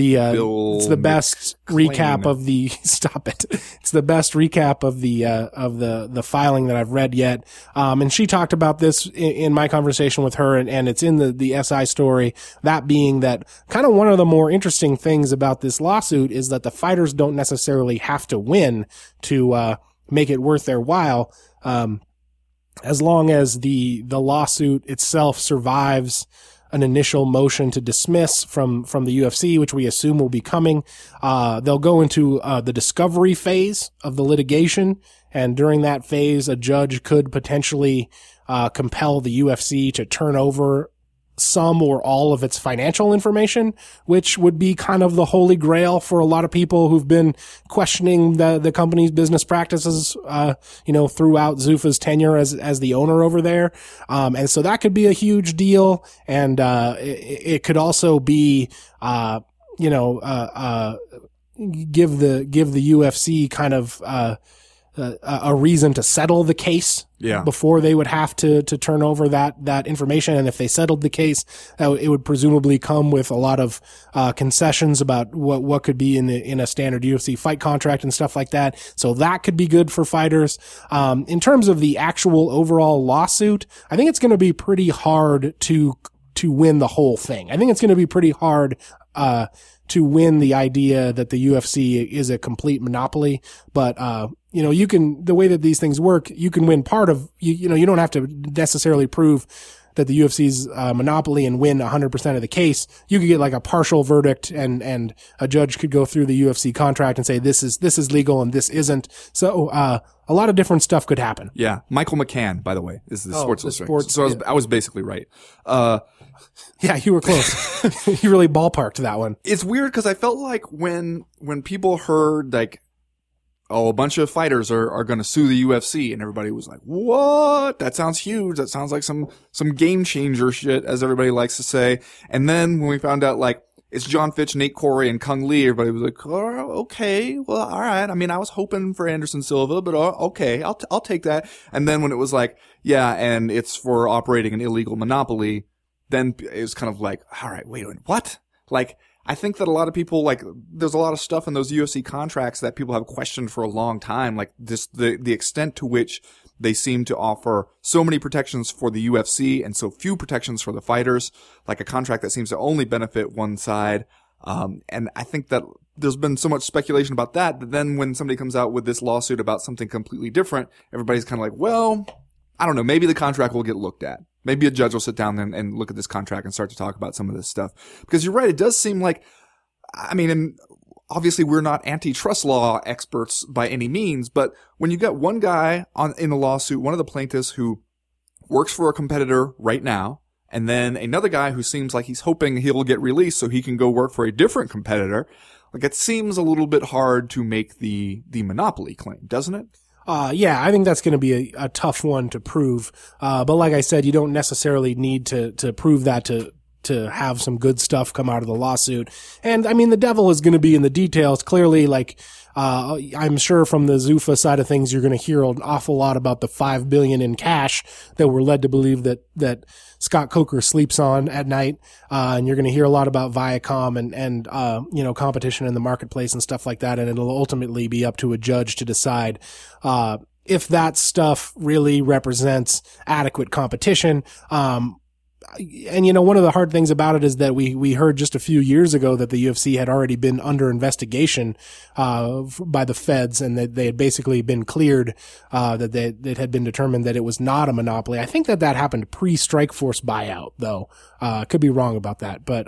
It's the best recap of the stop it. It's the best recap of the filing that I've read yet. And she talked about this in my conversation with her, and it's in the SI story. That being that kind of one of the more interesting things about this lawsuit is that the fighters don't necessarily have to win to make it worth their while. As long as the lawsuit itself survives an initial motion to dismiss from the UFC, which we assume will be coming. They'll go into the discovery phase of the litigation, and during that phase, a judge could potentially compel the UFC to turn over some or all of its financial information, which would be kind of the holy grail for a lot of people who've been questioning the company's business practices, throughout Zuffa's tenure as the owner over there. And so that could be a huge deal. And, it could also be, give the UFC kind of, a reason to settle the case before they would have to turn over that information. And if they settled the case, it would presumably come with a lot of concessions about what could be in a standard UFC fight contract and stuff like that. So that could be good for fighters. In terms of the actual overall lawsuit, I think it's going to be pretty hard to win the whole thing. I think it's going to be pretty hard to win the idea that the UFC is a complete monopoly, but you can, the way that these things work, you can win part of, you don't have to necessarily prove that the UFC's monopoly and win 100% of the case. You could get like a partial verdict, and a judge could go through the UFC contract and say, this is legal and this isn't. So, a lot of different stuff could happen. Yeah. Michael McCann, by the way, is the Sports Illustrated. So I was basically right. Yeah, you were close. You really ballparked that one. It's weird because I felt like when people heard like, oh, a bunch of fighters are going to sue the UFC, and everybody was like, what? That sounds huge. That sounds like some game changer shit, as everybody likes to say. And then when we found out, like, it's John Fitch, Nate Corey, and Kung Lee, everybody was like, oh, okay, well, all right. I mean, I was hoping for Anderson Silva, but okay, I'll take that. And then when it was like, yeah, and it's for operating an illegal monopoly, then it was kind of like, all right, wait a minute, what? Like, I think that a lot of people, like, there's a lot of stuff in those UFC contracts that people have questioned for a long time, like this, the extent to which they seem to offer so many protections for the UFC and so few protections for the fighters, like a contract that seems to only benefit one side. And I think that there's been so much speculation about that, that then when somebody comes out with this lawsuit about something completely different, everybody's kind of like, well, I don't know, maybe the contract will get looked at. Maybe a judge will sit down and look at this contract and start to talk about some of this stuff. Because you're right, it does seem like, I mean, and obviously we're not antitrust law experts by any means, but when you got one guy in the lawsuit, one of the plaintiffs who works for a competitor right now, and then another guy who seems like he's hoping he'll get released so he can go work for a different competitor, like it seems a little bit hard to make the monopoly claim, doesn't it? Yeah, I think that's going to be a tough one to prove. But like I said, you don't necessarily need to prove that to to have some good stuff come out of the lawsuit. And I mean, the devil is going to be in the details. Clearly, like, I'm sure from the Zuffa side of things, you're going to hear an awful lot about the $5 billion in cash that we're led to believe that Scott Coker sleeps on at night. And you're going to hear a lot about Viacom and competition in the marketplace and stuff like that. And it'll ultimately be up to a judge to decide, if that stuff really represents adequate competition. And, you know, one of the hard things about it is that we heard just a few years ago that the UFC had already been under investigation, by the feds, and that they had basically been cleared, that it had been determined that it was not a monopoly. I think that happened pre-Strikeforce buyout, though. Could be wrong about that, but,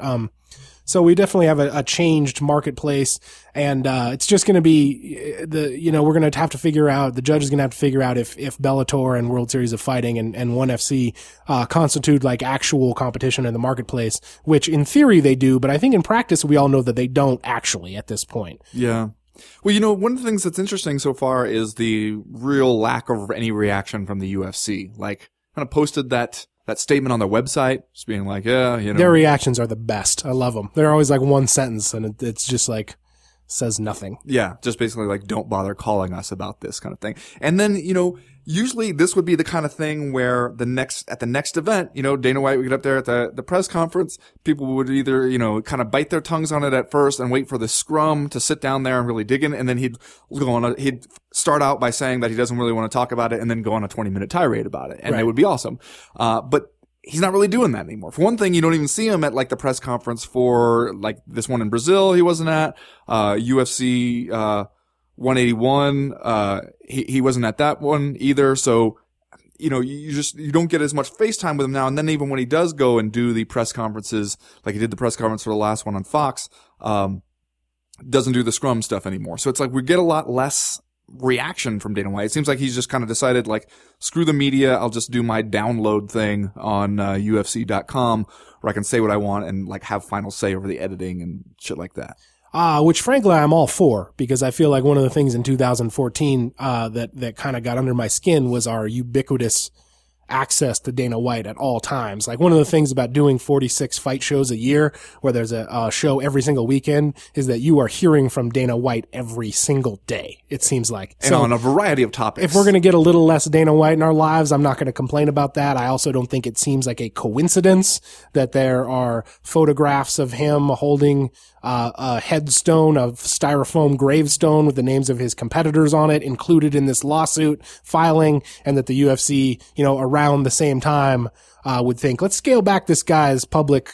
so we definitely have a changed marketplace, and it's just going to be we're going to have to figure out, the judge is going to have to figure out if Bellator and World Series of Fighting and ONE FC constitute like actual competition in the marketplace, which in theory they do, but I think in practice we all know that they don't actually at this point. Yeah. Well, you know, one of the things that's interesting so far is the real lack of any reaction from the UFC. Like, kind of posted that statement on their website, just being like, yeah, you know. Their reactions are the best. I love them. They're always like one sentence, and it's just like, says nothing. Yeah, just basically like, don't bother calling us about this kind of thing. And then, you know, usually this would be the kind of thing where at the next event, you know, Dana White would get up there at the press conference. People would either, you know, kind of bite their tongues on it at first and wait for the scrum to sit down there and really dig in. And then he'd go on. He'd start out by saying that he doesn't really want to talk about it, and then go on a 20-minute tirade about it. And Right. That would be awesome. But he's not really doing that anymore. For one thing, you don't even see him at like the press conference for like this one in Brazil. He wasn't at UFC 181. He wasn't at that one either. So, you know, you don't get as much face time with him now. And then even when he does go and do the press conferences, like he did the press conference for the last one on Fox, doesn't do the scrum stuff anymore. So it's like we get a lot less reaction from Dana White. It seems like he's just kind of decided, like, screw the media, I'll just do my download thing on UFC.com where I can say what I want and like have final say over the editing and shit like that. Which frankly I'm all for, because I feel like one of the things in 2014 that kind of got under my skin was our ubiquitous access to Dana White at all times. Like, one of the things about doing 46 fight shows a year, where there's a show every single weekend, is that you are hearing from Dana White every single day, it seems like. And so, on a variety of topics. If we're going to get a little less Dana White in our lives, I'm not going to complain about that. I also don't think it seems like a coincidence that there are photographs of him holding a headstone, of styrofoam gravestone with the names of his competitors on it, included in this lawsuit filing, and that the UFC, you know, around the same time would think, let's scale back this guy's public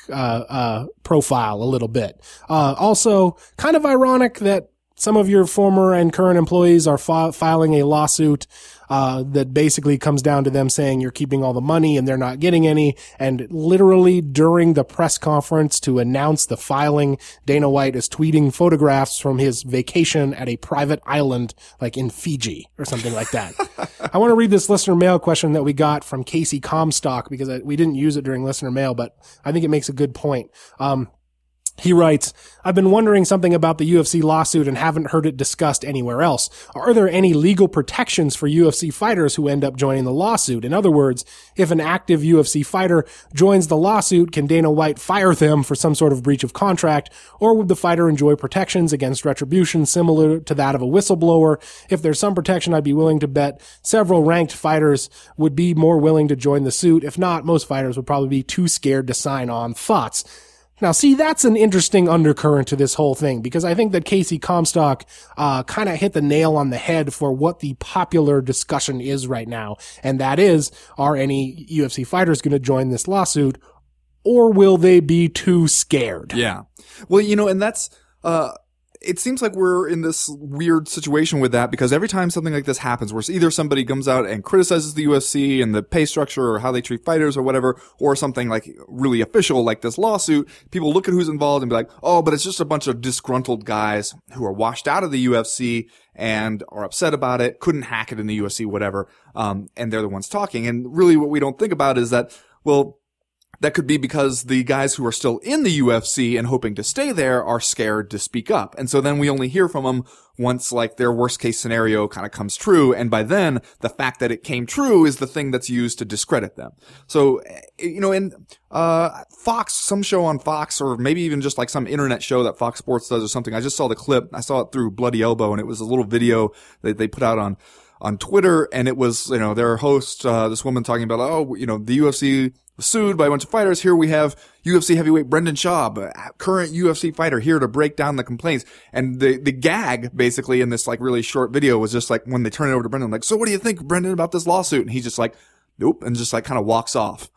profile a little bit. Also, kind of ironic that some of your former and current employees are filing a lawsuit that basically comes down to them saying you're keeping all the money and they're not getting any. And literally during the press conference to announce the filing, Dana White is tweeting photographs from his vacation at a private island, like in Fiji or something like that. I want to read this listener mail question that we got from Casey Comstock, because we didn't use it during listener mail, but I think it makes a good point. He writes, I've been wondering something about the UFC lawsuit and haven't heard it discussed anywhere else. Are there any legal protections for UFC fighters who end up joining the lawsuit? In other words, if an active UFC fighter joins the lawsuit, can Dana White fire them for some sort of breach of contract? Or would the fighter enjoy protections against retribution similar to that of a whistleblower? If there's some protection, I'd be willing to bet several ranked fighters would be more willing to join the suit. If not, most fighters would probably be too scared to sign on. Thoughts? Now, see, that's an interesting undercurrent to this whole thing, because I think that Casey Comstock kind of hit the nail on the head for what the popular discussion is right now, and that is, are any UFC fighters going to join this lawsuit, or will they be too scared? Yeah. Well, you know, and that's it seems like we're in this weird situation with that, because every time something like this happens, where either somebody comes out and criticizes the UFC and the pay structure or how they treat fighters or whatever, or something like really official like this lawsuit, people look at who's involved and be like, oh, but it's just a bunch of disgruntled guys who are washed out of the UFC and are upset about it, couldn't hack it in the UFC, whatever, and they're the ones talking. And really what we don't think about is that, well, That could be because the guys who are still in the UFC and hoping to stay there are scared to speak up. And so then we only hear from them once, like, their worst case scenario kind of comes true. And by then, the fact that it came true is the thing that's used to discredit them. So, you know, in Fox, some show on Fox, or maybe even just like some internet show that Fox Sports does or something. I just saw the clip. I saw it through Bloody Elbow, and it was a little video that they put out on Twitter. And it was, you know, their host, this woman talking about, oh, you know, the UFC sued by a bunch of fighters. Here we have UFC heavyweight Brendan Schaub, a current UFC fighter, here to break down the complaints. And the gag basically in this like really short video was just like when they turn it over to Brendan, like, so what do you think, Brendan, about this lawsuit? And he's just like, nope. And just like kind of walks off.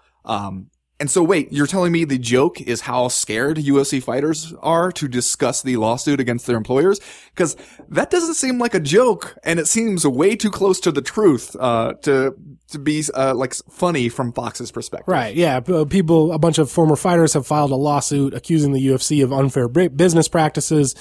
And so wait, you're telling me the joke is how scared UFC fighters are to discuss the lawsuit against their employers? Because that doesn't seem like a joke, and it seems way too close to the truth to be like funny from Fox's perspective. Right, yeah. People, a bunch of former fighters have filed a lawsuit accusing the UFC of unfair business practices,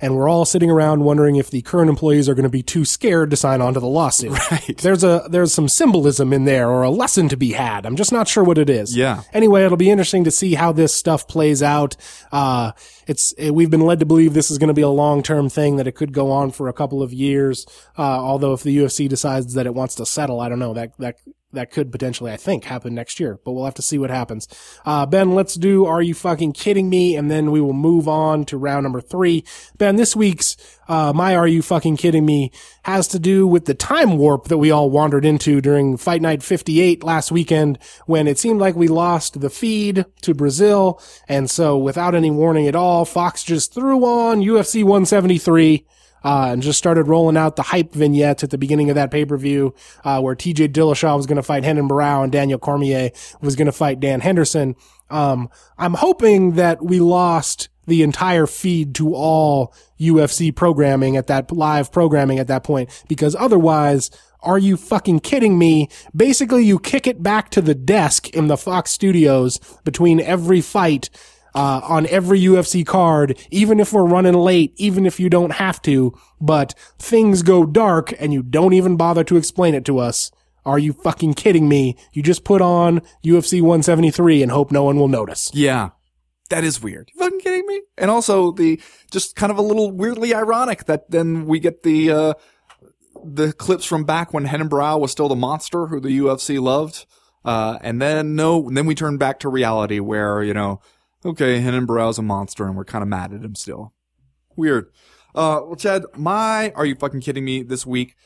and we're all sitting around wondering if the current employees are going to be too scared to sign on to the lawsuit. Right. There's some symbolism in there, or a lesson to be had. I'm just not sure what it is. Yeah. Anyway, it'll be interesting to see how this stuff plays out. We've been led to believe this is going to be a long-term thing, that it could go on for a couple of years. Although if the UFC decides that it wants to settle, I don't know, that could potentially, I think, happen next year, but we'll have to see what happens. Ben, let's do Are You Fucking Kidding Me? And then we will move on to round number 3. Ben, this week's my Are You Fucking Kidding Me has to do with the time warp that we all wandered into during Fight Night 58 last weekend, when it seemed like we lost the feed to Brazil. And so without any warning at all, Fox just threw on UFC 173. And just started rolling out the hype vignettes at the beginning of that pay-per-view, where TJ Dillashaw was going to fight Renan Barão and Daniel Cormier was going to fight Dan Henderson. I'm hoping that we lost the entire feed to all UFC programming at that live programming at that point, because otherwise, are you fucking kidding me? Basically, you kick it back to the desk in the Fox studios between every fight, on every UFC card, even if we're running late, even if you don't have to, but things go dark and you don't even bother to explain it to us. Are you fucking kidding me? You just put on UFC 173 and hope no one will notice. Yeah. That is weird. You fucking kidding me? And also just kind of a little weirdly ironic that then we get the clips from back when Renan Barão was still the monster who the UFC loved. And then we turn back to reality where, you know, okay, Renan Barão's a monster, and we're kind of mad at him still. Weird. Well, Chad, my Are You Fucking Kidding Me this week?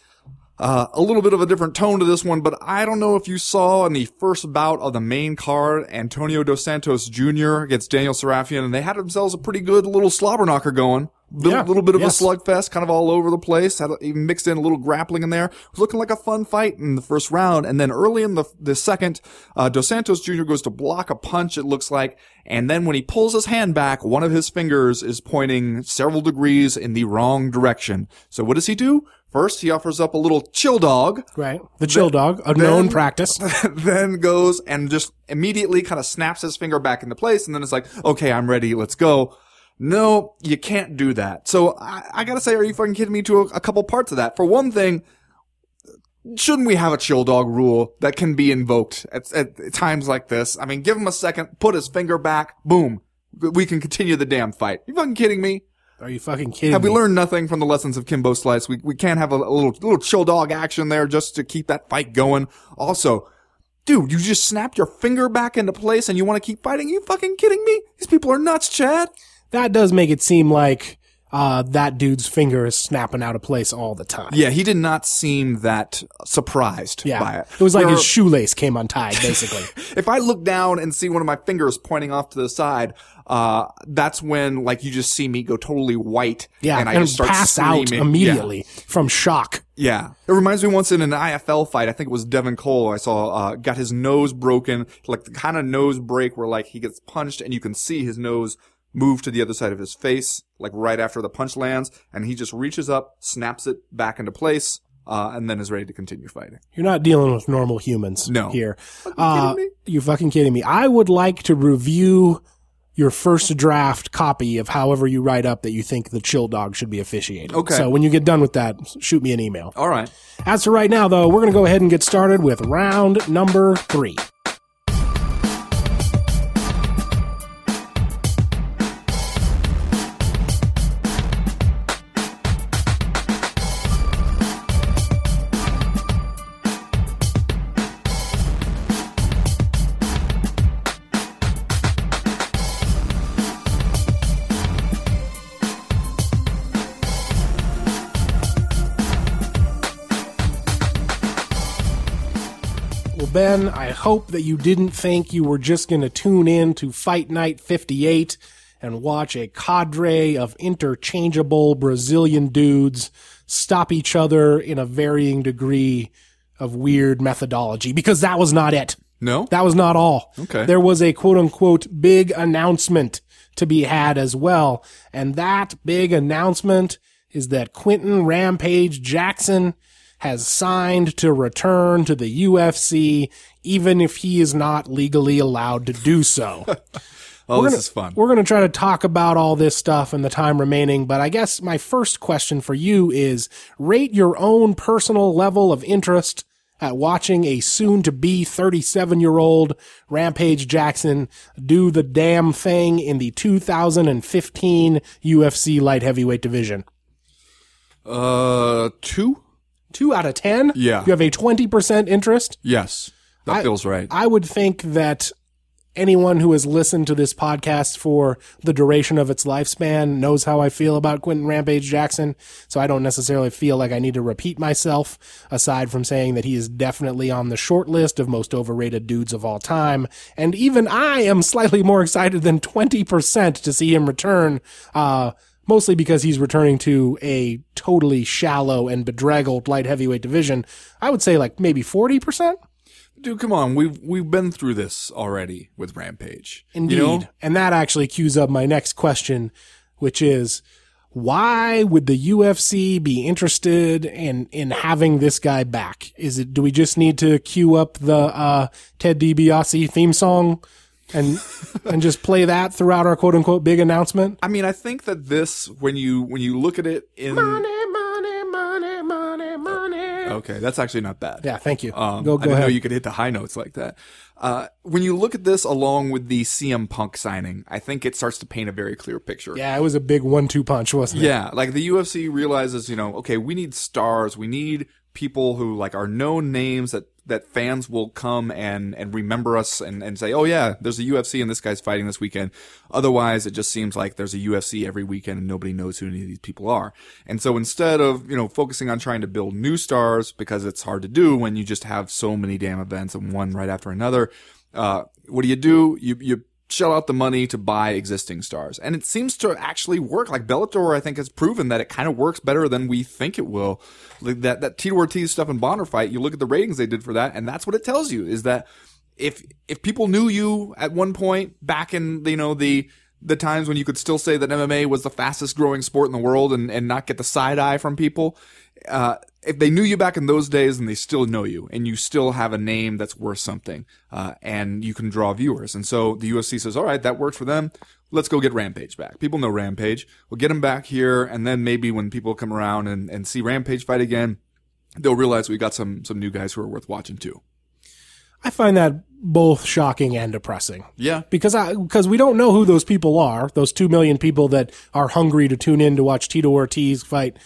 A little bit of a different tone to this one, but I don't know if you saw in the first bout of the main card, Antonio Dos Santos Jr. against Daniel Serafian, and they had themselves a pretty good little slobber knocker going. A little bit of a slugfest, kind of all over the place. Had even mixed in a little grappling in there. It was looking like a fun fight in the first round. And then early in the second, Dos Santos Jr. goes to block a punch, it looks like. And then when he pulls his hand back, one of his fingers is pointing several degrees in the wrong direction. So what does he do? First, he offers up a little chill dog. Right. The chill dog, a known practice. Then goes and just immediately kind of snaps his finger back into place. And then it's like, okay, I'm ready. Let's go. No, you can't do that. So I gotta say, are you fucking kidding me to a couple parts of that? For one thing, shouldn't we have a chill dog rule that can be invoked at times like this? I mean, give him a second, put his finger back, boom. We can continue the damn fight. Are you fucking kidding me? Are you fucking kidding me? Have we learned nothing from the lessons of Kimbo Slice? We can't have a little chill dog action there just to keep that fight going. Also, dude, you just snapped your finger back into place and you want to keep fighting? Are you fucking kidding me? These people are nuts, Chad. That does make it seem like that dude's finger is snapping out of place all the time. Yeah, he did not seem that surprised by it. It was like his shoelace came untied, basically. If I look down and see one of my fingers pointing off to the side, that's when like you just see me go totally white. Yeah, and I just start pass out immediately from shock. Yeah. It reminds me once in an IFL fight, I think it was Devin Cole, I saw, got his nose broken, like the kind of nose break where like he gets punched and you can see his nose move to the other side of his face, like right after the punch lands, and he just reaches up, snaps it back into place, and then is ready to continue fighting. You're not dealing with normal humans here. You fucking kidding me? I would like to review your first draft copy of however you write up that you think the chill dog should be officiated. Okay. So when you get done with that, shoot me an email. All right. As for right now, though, we're going to go ahead and get started with round number 3. been. I hope that you didn't think you were just going to tune in to Fight Night 58 and watch a cadre of interchangeable Brazilian dudes stop each other in a varying degree of weird methodology, because that was not it. No? That was not all. Okay. There was a quote-unquote big announcement to be had as well, and that big announcement is that Quentin Rampage Jackson has signed to return to the UFC, even if he is not legally allowed to do so. Oh, this is fun. We're going to try to talk about all this stuff in the time remaining, but I guess my first question for you is, rate your own personal level of interest at watching a soon-to-be 37-year-old Rampage Jackson do the damn thing in the 2015 UFC light heavyweight division. 2? 2 out of 10? Yeah. You have a 20% interest? Yes. That feels right. I would think that anyone who has listened to this podcast for the duration of its lifespan knows how I feel about Quentin Rampage Jackson, so I don't necessarily feel like I need to repeat myself, aside from saying that he is definitely on the short list of most overrated dudes of all time. And even I am slightly more excited than 20% to see him return, mostly because he's returning to a totally shallow and bedraggled light heavyweight division. I would say like maybe 40%. Dude, come on. We've been through this already with Rampage. Indeed. You know? And that actually cues up my next question, which is, why would the UFC be interested in having this guy back? Do we just need to cue up the Ted DiBiase theme song and just play that throughout our quote-unquote big announcement? I mean, I think that this, when you look at it in... Okay, that's actually not bad. Yeah, thank you. Go ahead. I didn't know you could hit the high notes like that. When you look at this along with the CM Punk signing, I think it starts to paint a very clear picture. Yeah, it was a big 1-2 punch, wasn't it? Yeah, like the UFC realizes, you know, okay, we need stars. We need people who like are known names that fans will come and remember us and say, oh, yeah, there's a UFC and this guy's fighting this weekend. Otherwise, it just seems like there's a UFC every weekend and nobody knows who any of these people are. And so instead of, you know, focusing on trying to build new stars, because it's hard to do when you just have so many damn events and one right after another, what do? You shell out the money to buy existing stars. And it seems to actually work. Like Bellator, I think, has proven that it kind of works better than we think it will. Like that Tito Ortiz stuff and Bonner fight, you look at the ratings they did for that, and that's what it tells you, is that if people knew you at one point back in, you know, the times when you could still say that MMA was the fastest growing sport in the world and not get the side eye from people, if they knew you back in those days, and they still know you, and you still have a name that's worth something, and you can draw viewers. And so the UFC says, all right, that worked for them. Let's go get Rampage back. People know Rampage. We'll get him back here, and then maybe when people come around and see Rampage fight again, they'll realize we got some new guys who are worth watching too. I find that both shocking and depressing. Yeah. Because we don't know who those people are, those 2 million people that are hungry to tune in to watch Tito Ortiz fight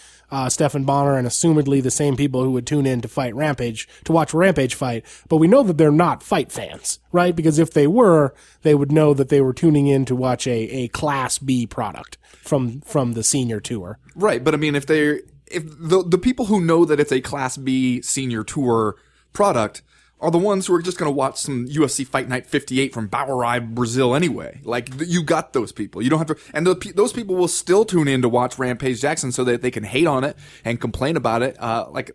Stephan Bonner, and assumedly the same people who would tune in to fight Rampage, to watch Rampage fight. But we know that they're not fight fans, right? Because if they were, they would know that they were tuning in to watch a Class B product from the senior tour. Right. But I mean, if the people who know that it's a Class B senior tour product are the ones who are just going to watch some UFC Fight Night 58 from Bauerei, Brazil anyway. Like, you got those people. You don't have to... And those people will still tune in to watch Rampage Jackson so that they can hate on it and complain about it,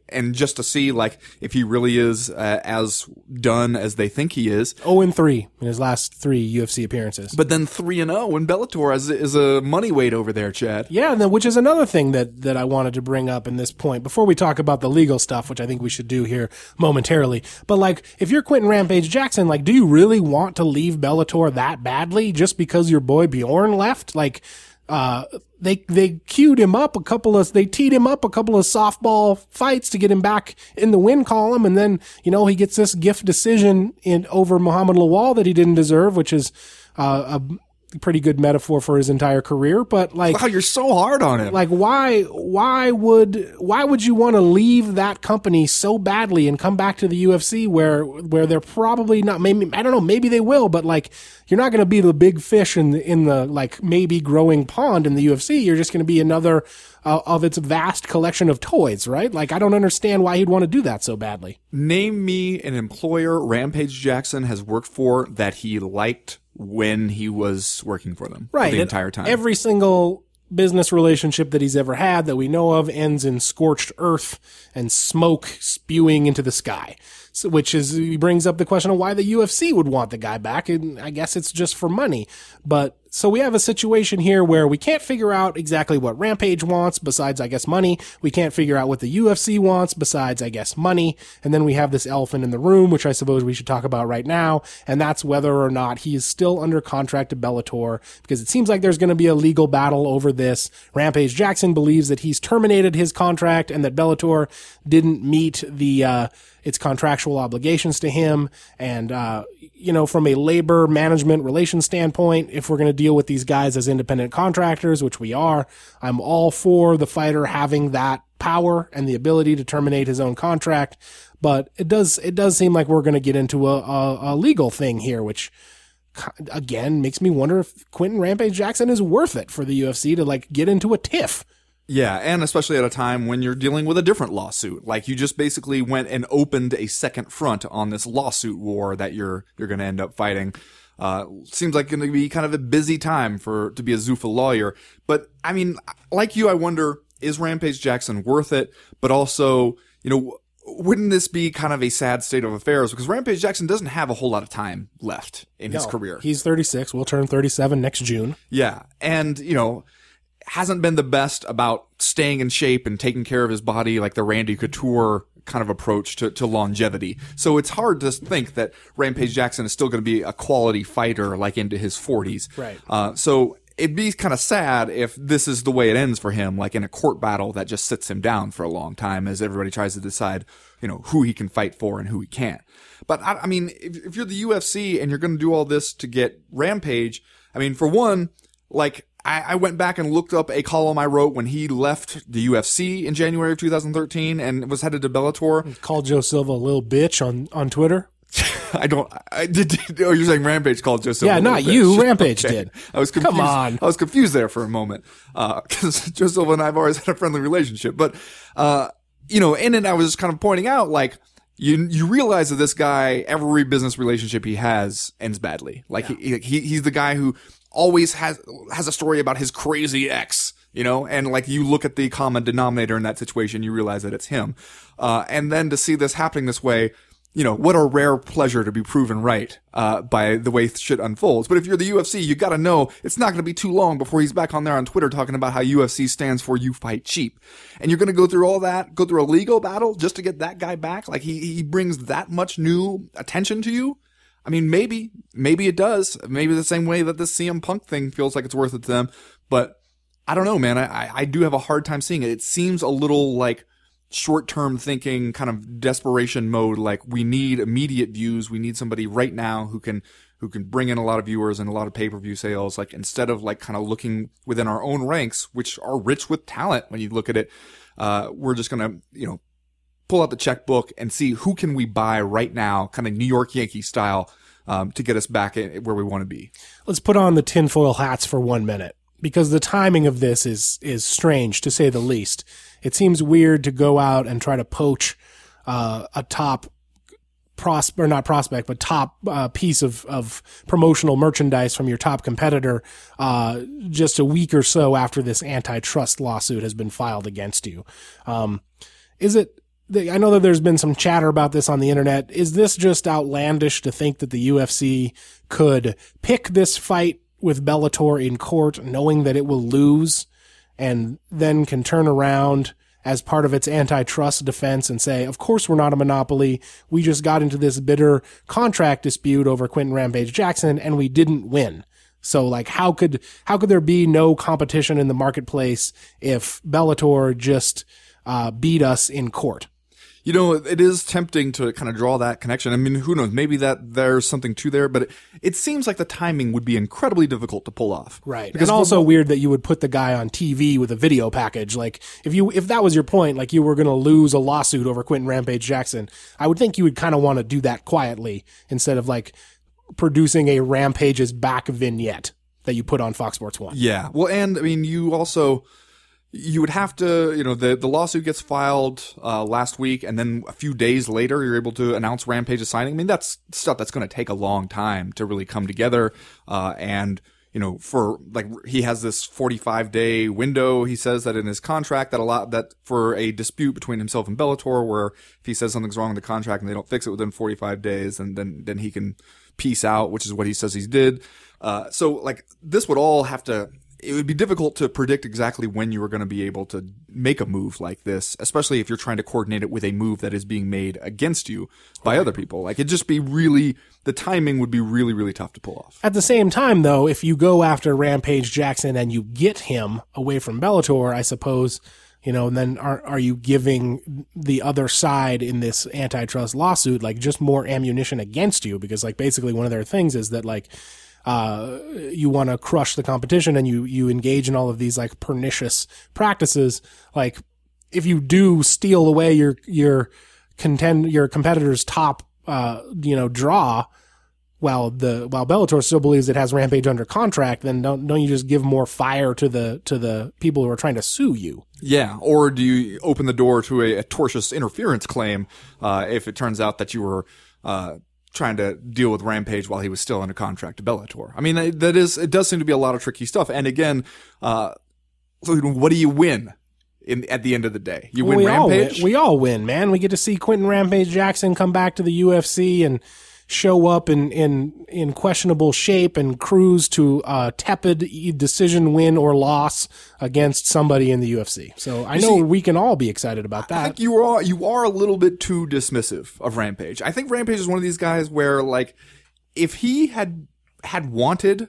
and just to see, like, if he really is as done as they think he is. 0-3 in his last 3 UFC appearances. But then 3-0 in Bellator is a money weight over there, Chad. Yeah, which is another thing that I wanted to bring up in this point. Before we talk about the legal stuff, which I think we should do here momentarily, but, like, if you're Quentin Rampage Jackson, like, do you really want to leave Bellator that badly just because your boy Bjorn left? Like, they teed him up a couple of softball fights to get him back in the win column, and then, you know, he gets this gift decision over Muhammad Lawal that he didn't deserve, which is pretty good metaphor for his entire career, but like, wow, you're so hard on him. Like, why would you want to leave that company so badly and come back to the UFC where they're probably not, maybe, I don't know, maybe they will, but like, you're not going to be the big fish in the like maybe growing pond in the UFC. You're just going to be another of its vast collection of toys, right? Like, I don't understand why he'd want to do that so badly. Name me an employer Rampage Jackson has worked for that he liked when he was working for them, right? The entire time. Every single business relationship that he's ever had that we know of ends in scorched earth and smoke spewing into the sky, so, which is, he brings up the question of why the UFC would want the guy back, and I guess it's just for money. But so we have a situation here where we can't figure out exactly what Rampage wants besides, I guess, money. We can't figure out what the UFC wants besides, I guess, money. And then we have this elephant in the room, which I suppose we should talk about right now. And that's whether or not he is still under contract to Bellator, because it seems like there's going to be a legal battle over this. Rampage Jackson believes that he's terminated his contract and that Bellator didn't meet the, its contractual obligations to him. And, you know, from a labor management relations standpoint, if we're going to deal with these guys as independent contractors, which we are, I'm all for the fighter having that power and the ability to terminate his own contract. But it does seem like we're going to get into a legal thing here, which again makes me wonder if Quentin Rampage Jackson is worth it for the UFC to like get into a tiff. Yeah, and especially at a time when you're dealing with a different lawsuit. Like, you just basically went and opened a second front on this lawsuit war that you're going to end up fighting. Seems like going to be kind of a busy time to be a Zuffa lawyer. But, I mean, like you, I wonder, is Rampage Jackson worth it? But also, you know, wouldn't this be kind of a sad state of affairs? Because Rampage Jackson doesn't have a whole lot of time left in his career. He's 36. We'll turn 37 next June. Yeah, and, you know, hasn't been the best about staying in shape and taking care of his body, like the Randy Couture kind of approach to longevity. So it's hard to think that Rampage Jackson is still going to be a quality fighter like into his 40s. Right. So it'd be kind of sad if this is the way it ends for him, like in a court battle that just sits him down for a long time as everybody tries to decide, you know, who he can fight for and who he can't. But I mean, if you're the UFC and you're going to do all this to get Rampage, I mean, for one, like, I went back and looked up a column I wrote when he left the UFC in January of 2013 and was headed to Bellator. Called Joe Silva a little bitch on Twitter. You're saying Rampage called Joe Silva? Yeah, not you. Rampage did. I was confused. Come on. I was confused there for a moment because Joe Silva and I have always had a friendly relationship. But, you know, in it, I was just kind of pointing out, like, you realize that this guy, every business relationship he has ends badly. Like, yeah. He's the guy who always has a story about his crazy ex, you know, and like you look at the common denominator in that situation, you realize that it's him. And then to see this happening this way, you know, what a rare pleasure to be proven right by the way shit unfolds. But if you're the UFC, you got to know it's not going to be too long before he's back on there on Twitter talking about how UFC stands for you fight cheap. And you're going to go through all that, go through a legal battle just to get that guy back. Like he brings that much new attention to you. I mean, maybe it does. Maybe the same way that this CM Punk thing feels like it's worth it to them. But I don't know, man. I do have a hard time seeing it. It seems a little like short-term thinking, kind of desperation mode. Like, we need immediate views. We need somebody right now who can bring in a lot of viewers and a lot of pay-per-view sales. Like, instead of like kind of looking within our own ranks, which are rich with talent when you look at it, we're just gonna, you know, pull out the checkbook and see who can we buy right now, kind of New York Yankee style, to get us back where we want to be. Let's put on the tinfoil hats for 1 minute, because the timing of this is strange, to say the least. It seems weird to go out and try to poach a top top piece of promotional merchandise from your top competitor just a week or so after this antitrust lawsuit has been filed against you. I know that there's been some chatter about this on the internet. Is this just outlandish to think that the UFC could pick this fight with Bellator in court, knowing that it will lose, and then can turn around as part of its antitrust defense and say, of course we're not a monopoly. We just got into this bitter contract dispute over Quentin Rampage Jackson, and we didn't win. So, like, how could there be no competition in the marketplace if Bellator just beat us in court? you know, it is tempting to kind of draw that connection. I mean, who knows? Maybe that there's something to there, but it seems like the timing would be incredibly difficult to pull off. Right. Because and also weird that you would put the guy on TV with a video package. Like, if that was your point, like you were going to lose a lawsuit over Quentin Rampage Jackson, I would think you would kind of want to do that quietly instead of like producing a Rampage's back vignette that you put on Fox Sports 1. Yeah. Well, and I mean, you would have to, you know, the lawsuit gets filed last week, and then a few days later, you're able to announce Rampage's signing. I mean, that's stuff that's going to take a long time to really come together. And, you know, for like, he has this 45-day window. He says that in his contract that for a dispute between himself and Bellator, where if he says something's wrong in the contract and they don't fix it within 45 days, and then he can peace out, which is what he says he did. So like, this would all have to. It would be difficult to predict exactly when you were going to be able to make a move like this, especially if you're trying to coordinate it with a move that is being made against you by other people. Like, it'd just be really – the timing would be really, really tough to pull off. At the same time, though, if you go after Rampage Jackson and you get him away from Bellator, I suppose, you know, and then are you giving the other side in this antitrust lawsuit, like, just more ammunition against you? Because, like, basically one of their things is that, like – you want to crush the competition, and you engage in all of these like pernicious practices. Like, if you do steal away your competitor's top, draw, while Bellator still believes it has Rampage under contract, then don't you just give more fire to the people who are trying to sue you? Yeah, or do you open the door to a tortious interference claim if it turns out that you were trying to deal with Rampage while he was still under contract to Bellator? I mean, it does seem to be a lot of tricky stuff. And again, what do you win at the end of the day? You win Rampage? We all win, man. We get to see Quentin Rampage Jackson come back to the UFC and show up in questionable shape and cruise to a tepid decision win or loss against somebody in the UFC. So we can all be excited about that. I think you are a little bit too dismissive of Rampage. I think Rampage is one of these guys where, like, if he had wanted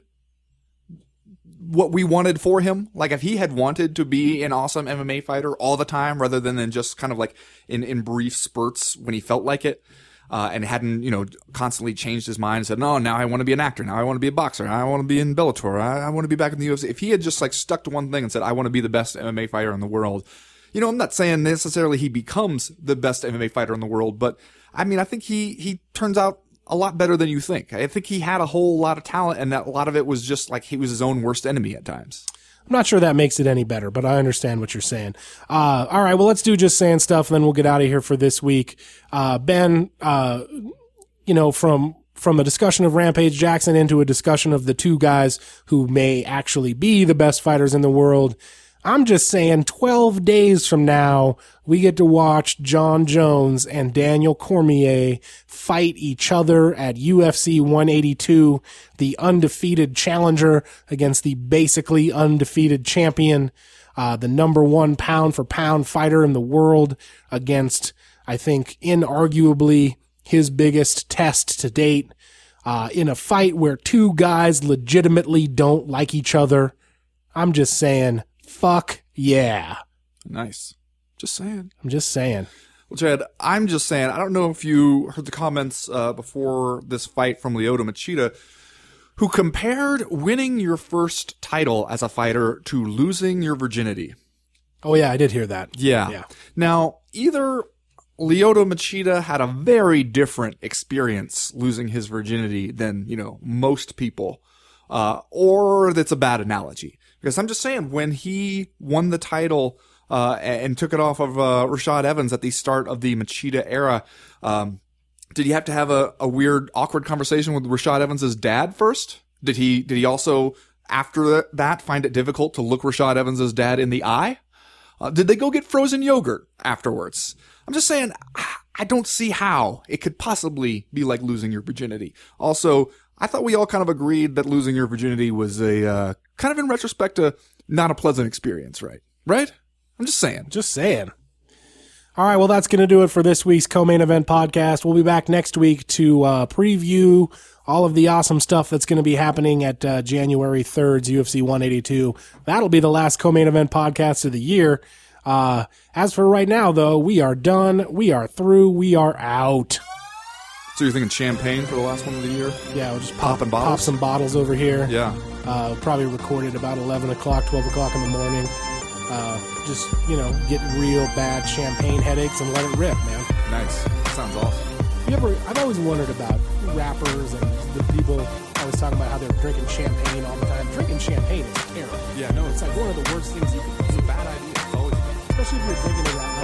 what we wanted for him, like if he had wanted to be an awesome MMA fighter all the time rather than just kind of like in brief spurts when he felt like it, and hadn't, you know, constantly changed his mind and said, no, now I want to be an actor. Now I want to be a boxer. Now I want to be in Bellator. I want to be back in the UFC. If he had just like stuck to one thing and said, I want to be the best MMA fighter in the world, you know, I'm not saying necessarily he becomes the best MMA fighter in the world, but I mean, I think he turns out a lot better than you think. I think he had a whole lot of talent, and that a lot of it was just like he was his own worst enemy at times. I'm not sure that makes it any better, but I understand what you're saying. All right, well, let's do Just Saying Stuff, and then we'll get out of here for this week. Ben, you know, from a discussion of Rampage Jackson into a discussion of the two guys who may actually be the best fighters in the world, I'm just saying 12 days from now, we get to watch John Jones and Daniel Cormier fight each other at UFC 182, the undefeated challenger against the basically undefeated champion, the number one pound-for-pound fighter in the world against, I think, inarguably his biggest test to date, in a fight where two guys legitimately don't like each other. I'm just saying, fuck yeah. Nice. Just saying. I'm just saying. Well, Chad, I'm just saying, I don't know if you heard the comments before this fight from Lyoto Machida, who compared winning your first title as a fighter to losing your virginity. Oh, yeah, I did hear that. Yeah. Now, either Lyoto Machida had a very different experience losing his virginity than, you know, most people, or that's a bad analogy. Because I'm just saying, when he won the title and took it off of Rashad Evans at the start of the Machida era, did he have to have a weird, awkward conversation with Rashad Evans' dad first? Did he also, after that, find it difficult to look Rashad Evans' dad in the eye? Did they go get frozen yogurt afterwards? I'm just saying, I don't see how it could possibly be like losing your virginity. Also, I thought we all kind of agreed that losing your virginity was a kind of, in retrospect, not a pleasant experience, right? Right? I'm just saying. Just saying. All right, well, that's going to do it for this week's Co-Main Event podcast. We'll be back next week to preview all of the awesome stuff that's going to be happening at January 3rd's UFC 182. That'll be the last Co-Main Event podcast of the year. As for right now, though, we are done. We are through. We are out. So you're thinking champagne for the last one of the year? Yeah, we'll just pop some bottles over here. Yeah. Probably record it about 11 o'clock, 12 o'clock in the morning. Just, you know, get real bad champagne headaches and let it rip, man. Nice. Sounds awesome. I've always wondered about rappers and the people always talking about how they're drinking champagne all the time. Drinking champagne is terrible. Yeah, no, it's like one of the worst things you can do. It's a bad idea. It's always bad. Especially if you're drinking it out.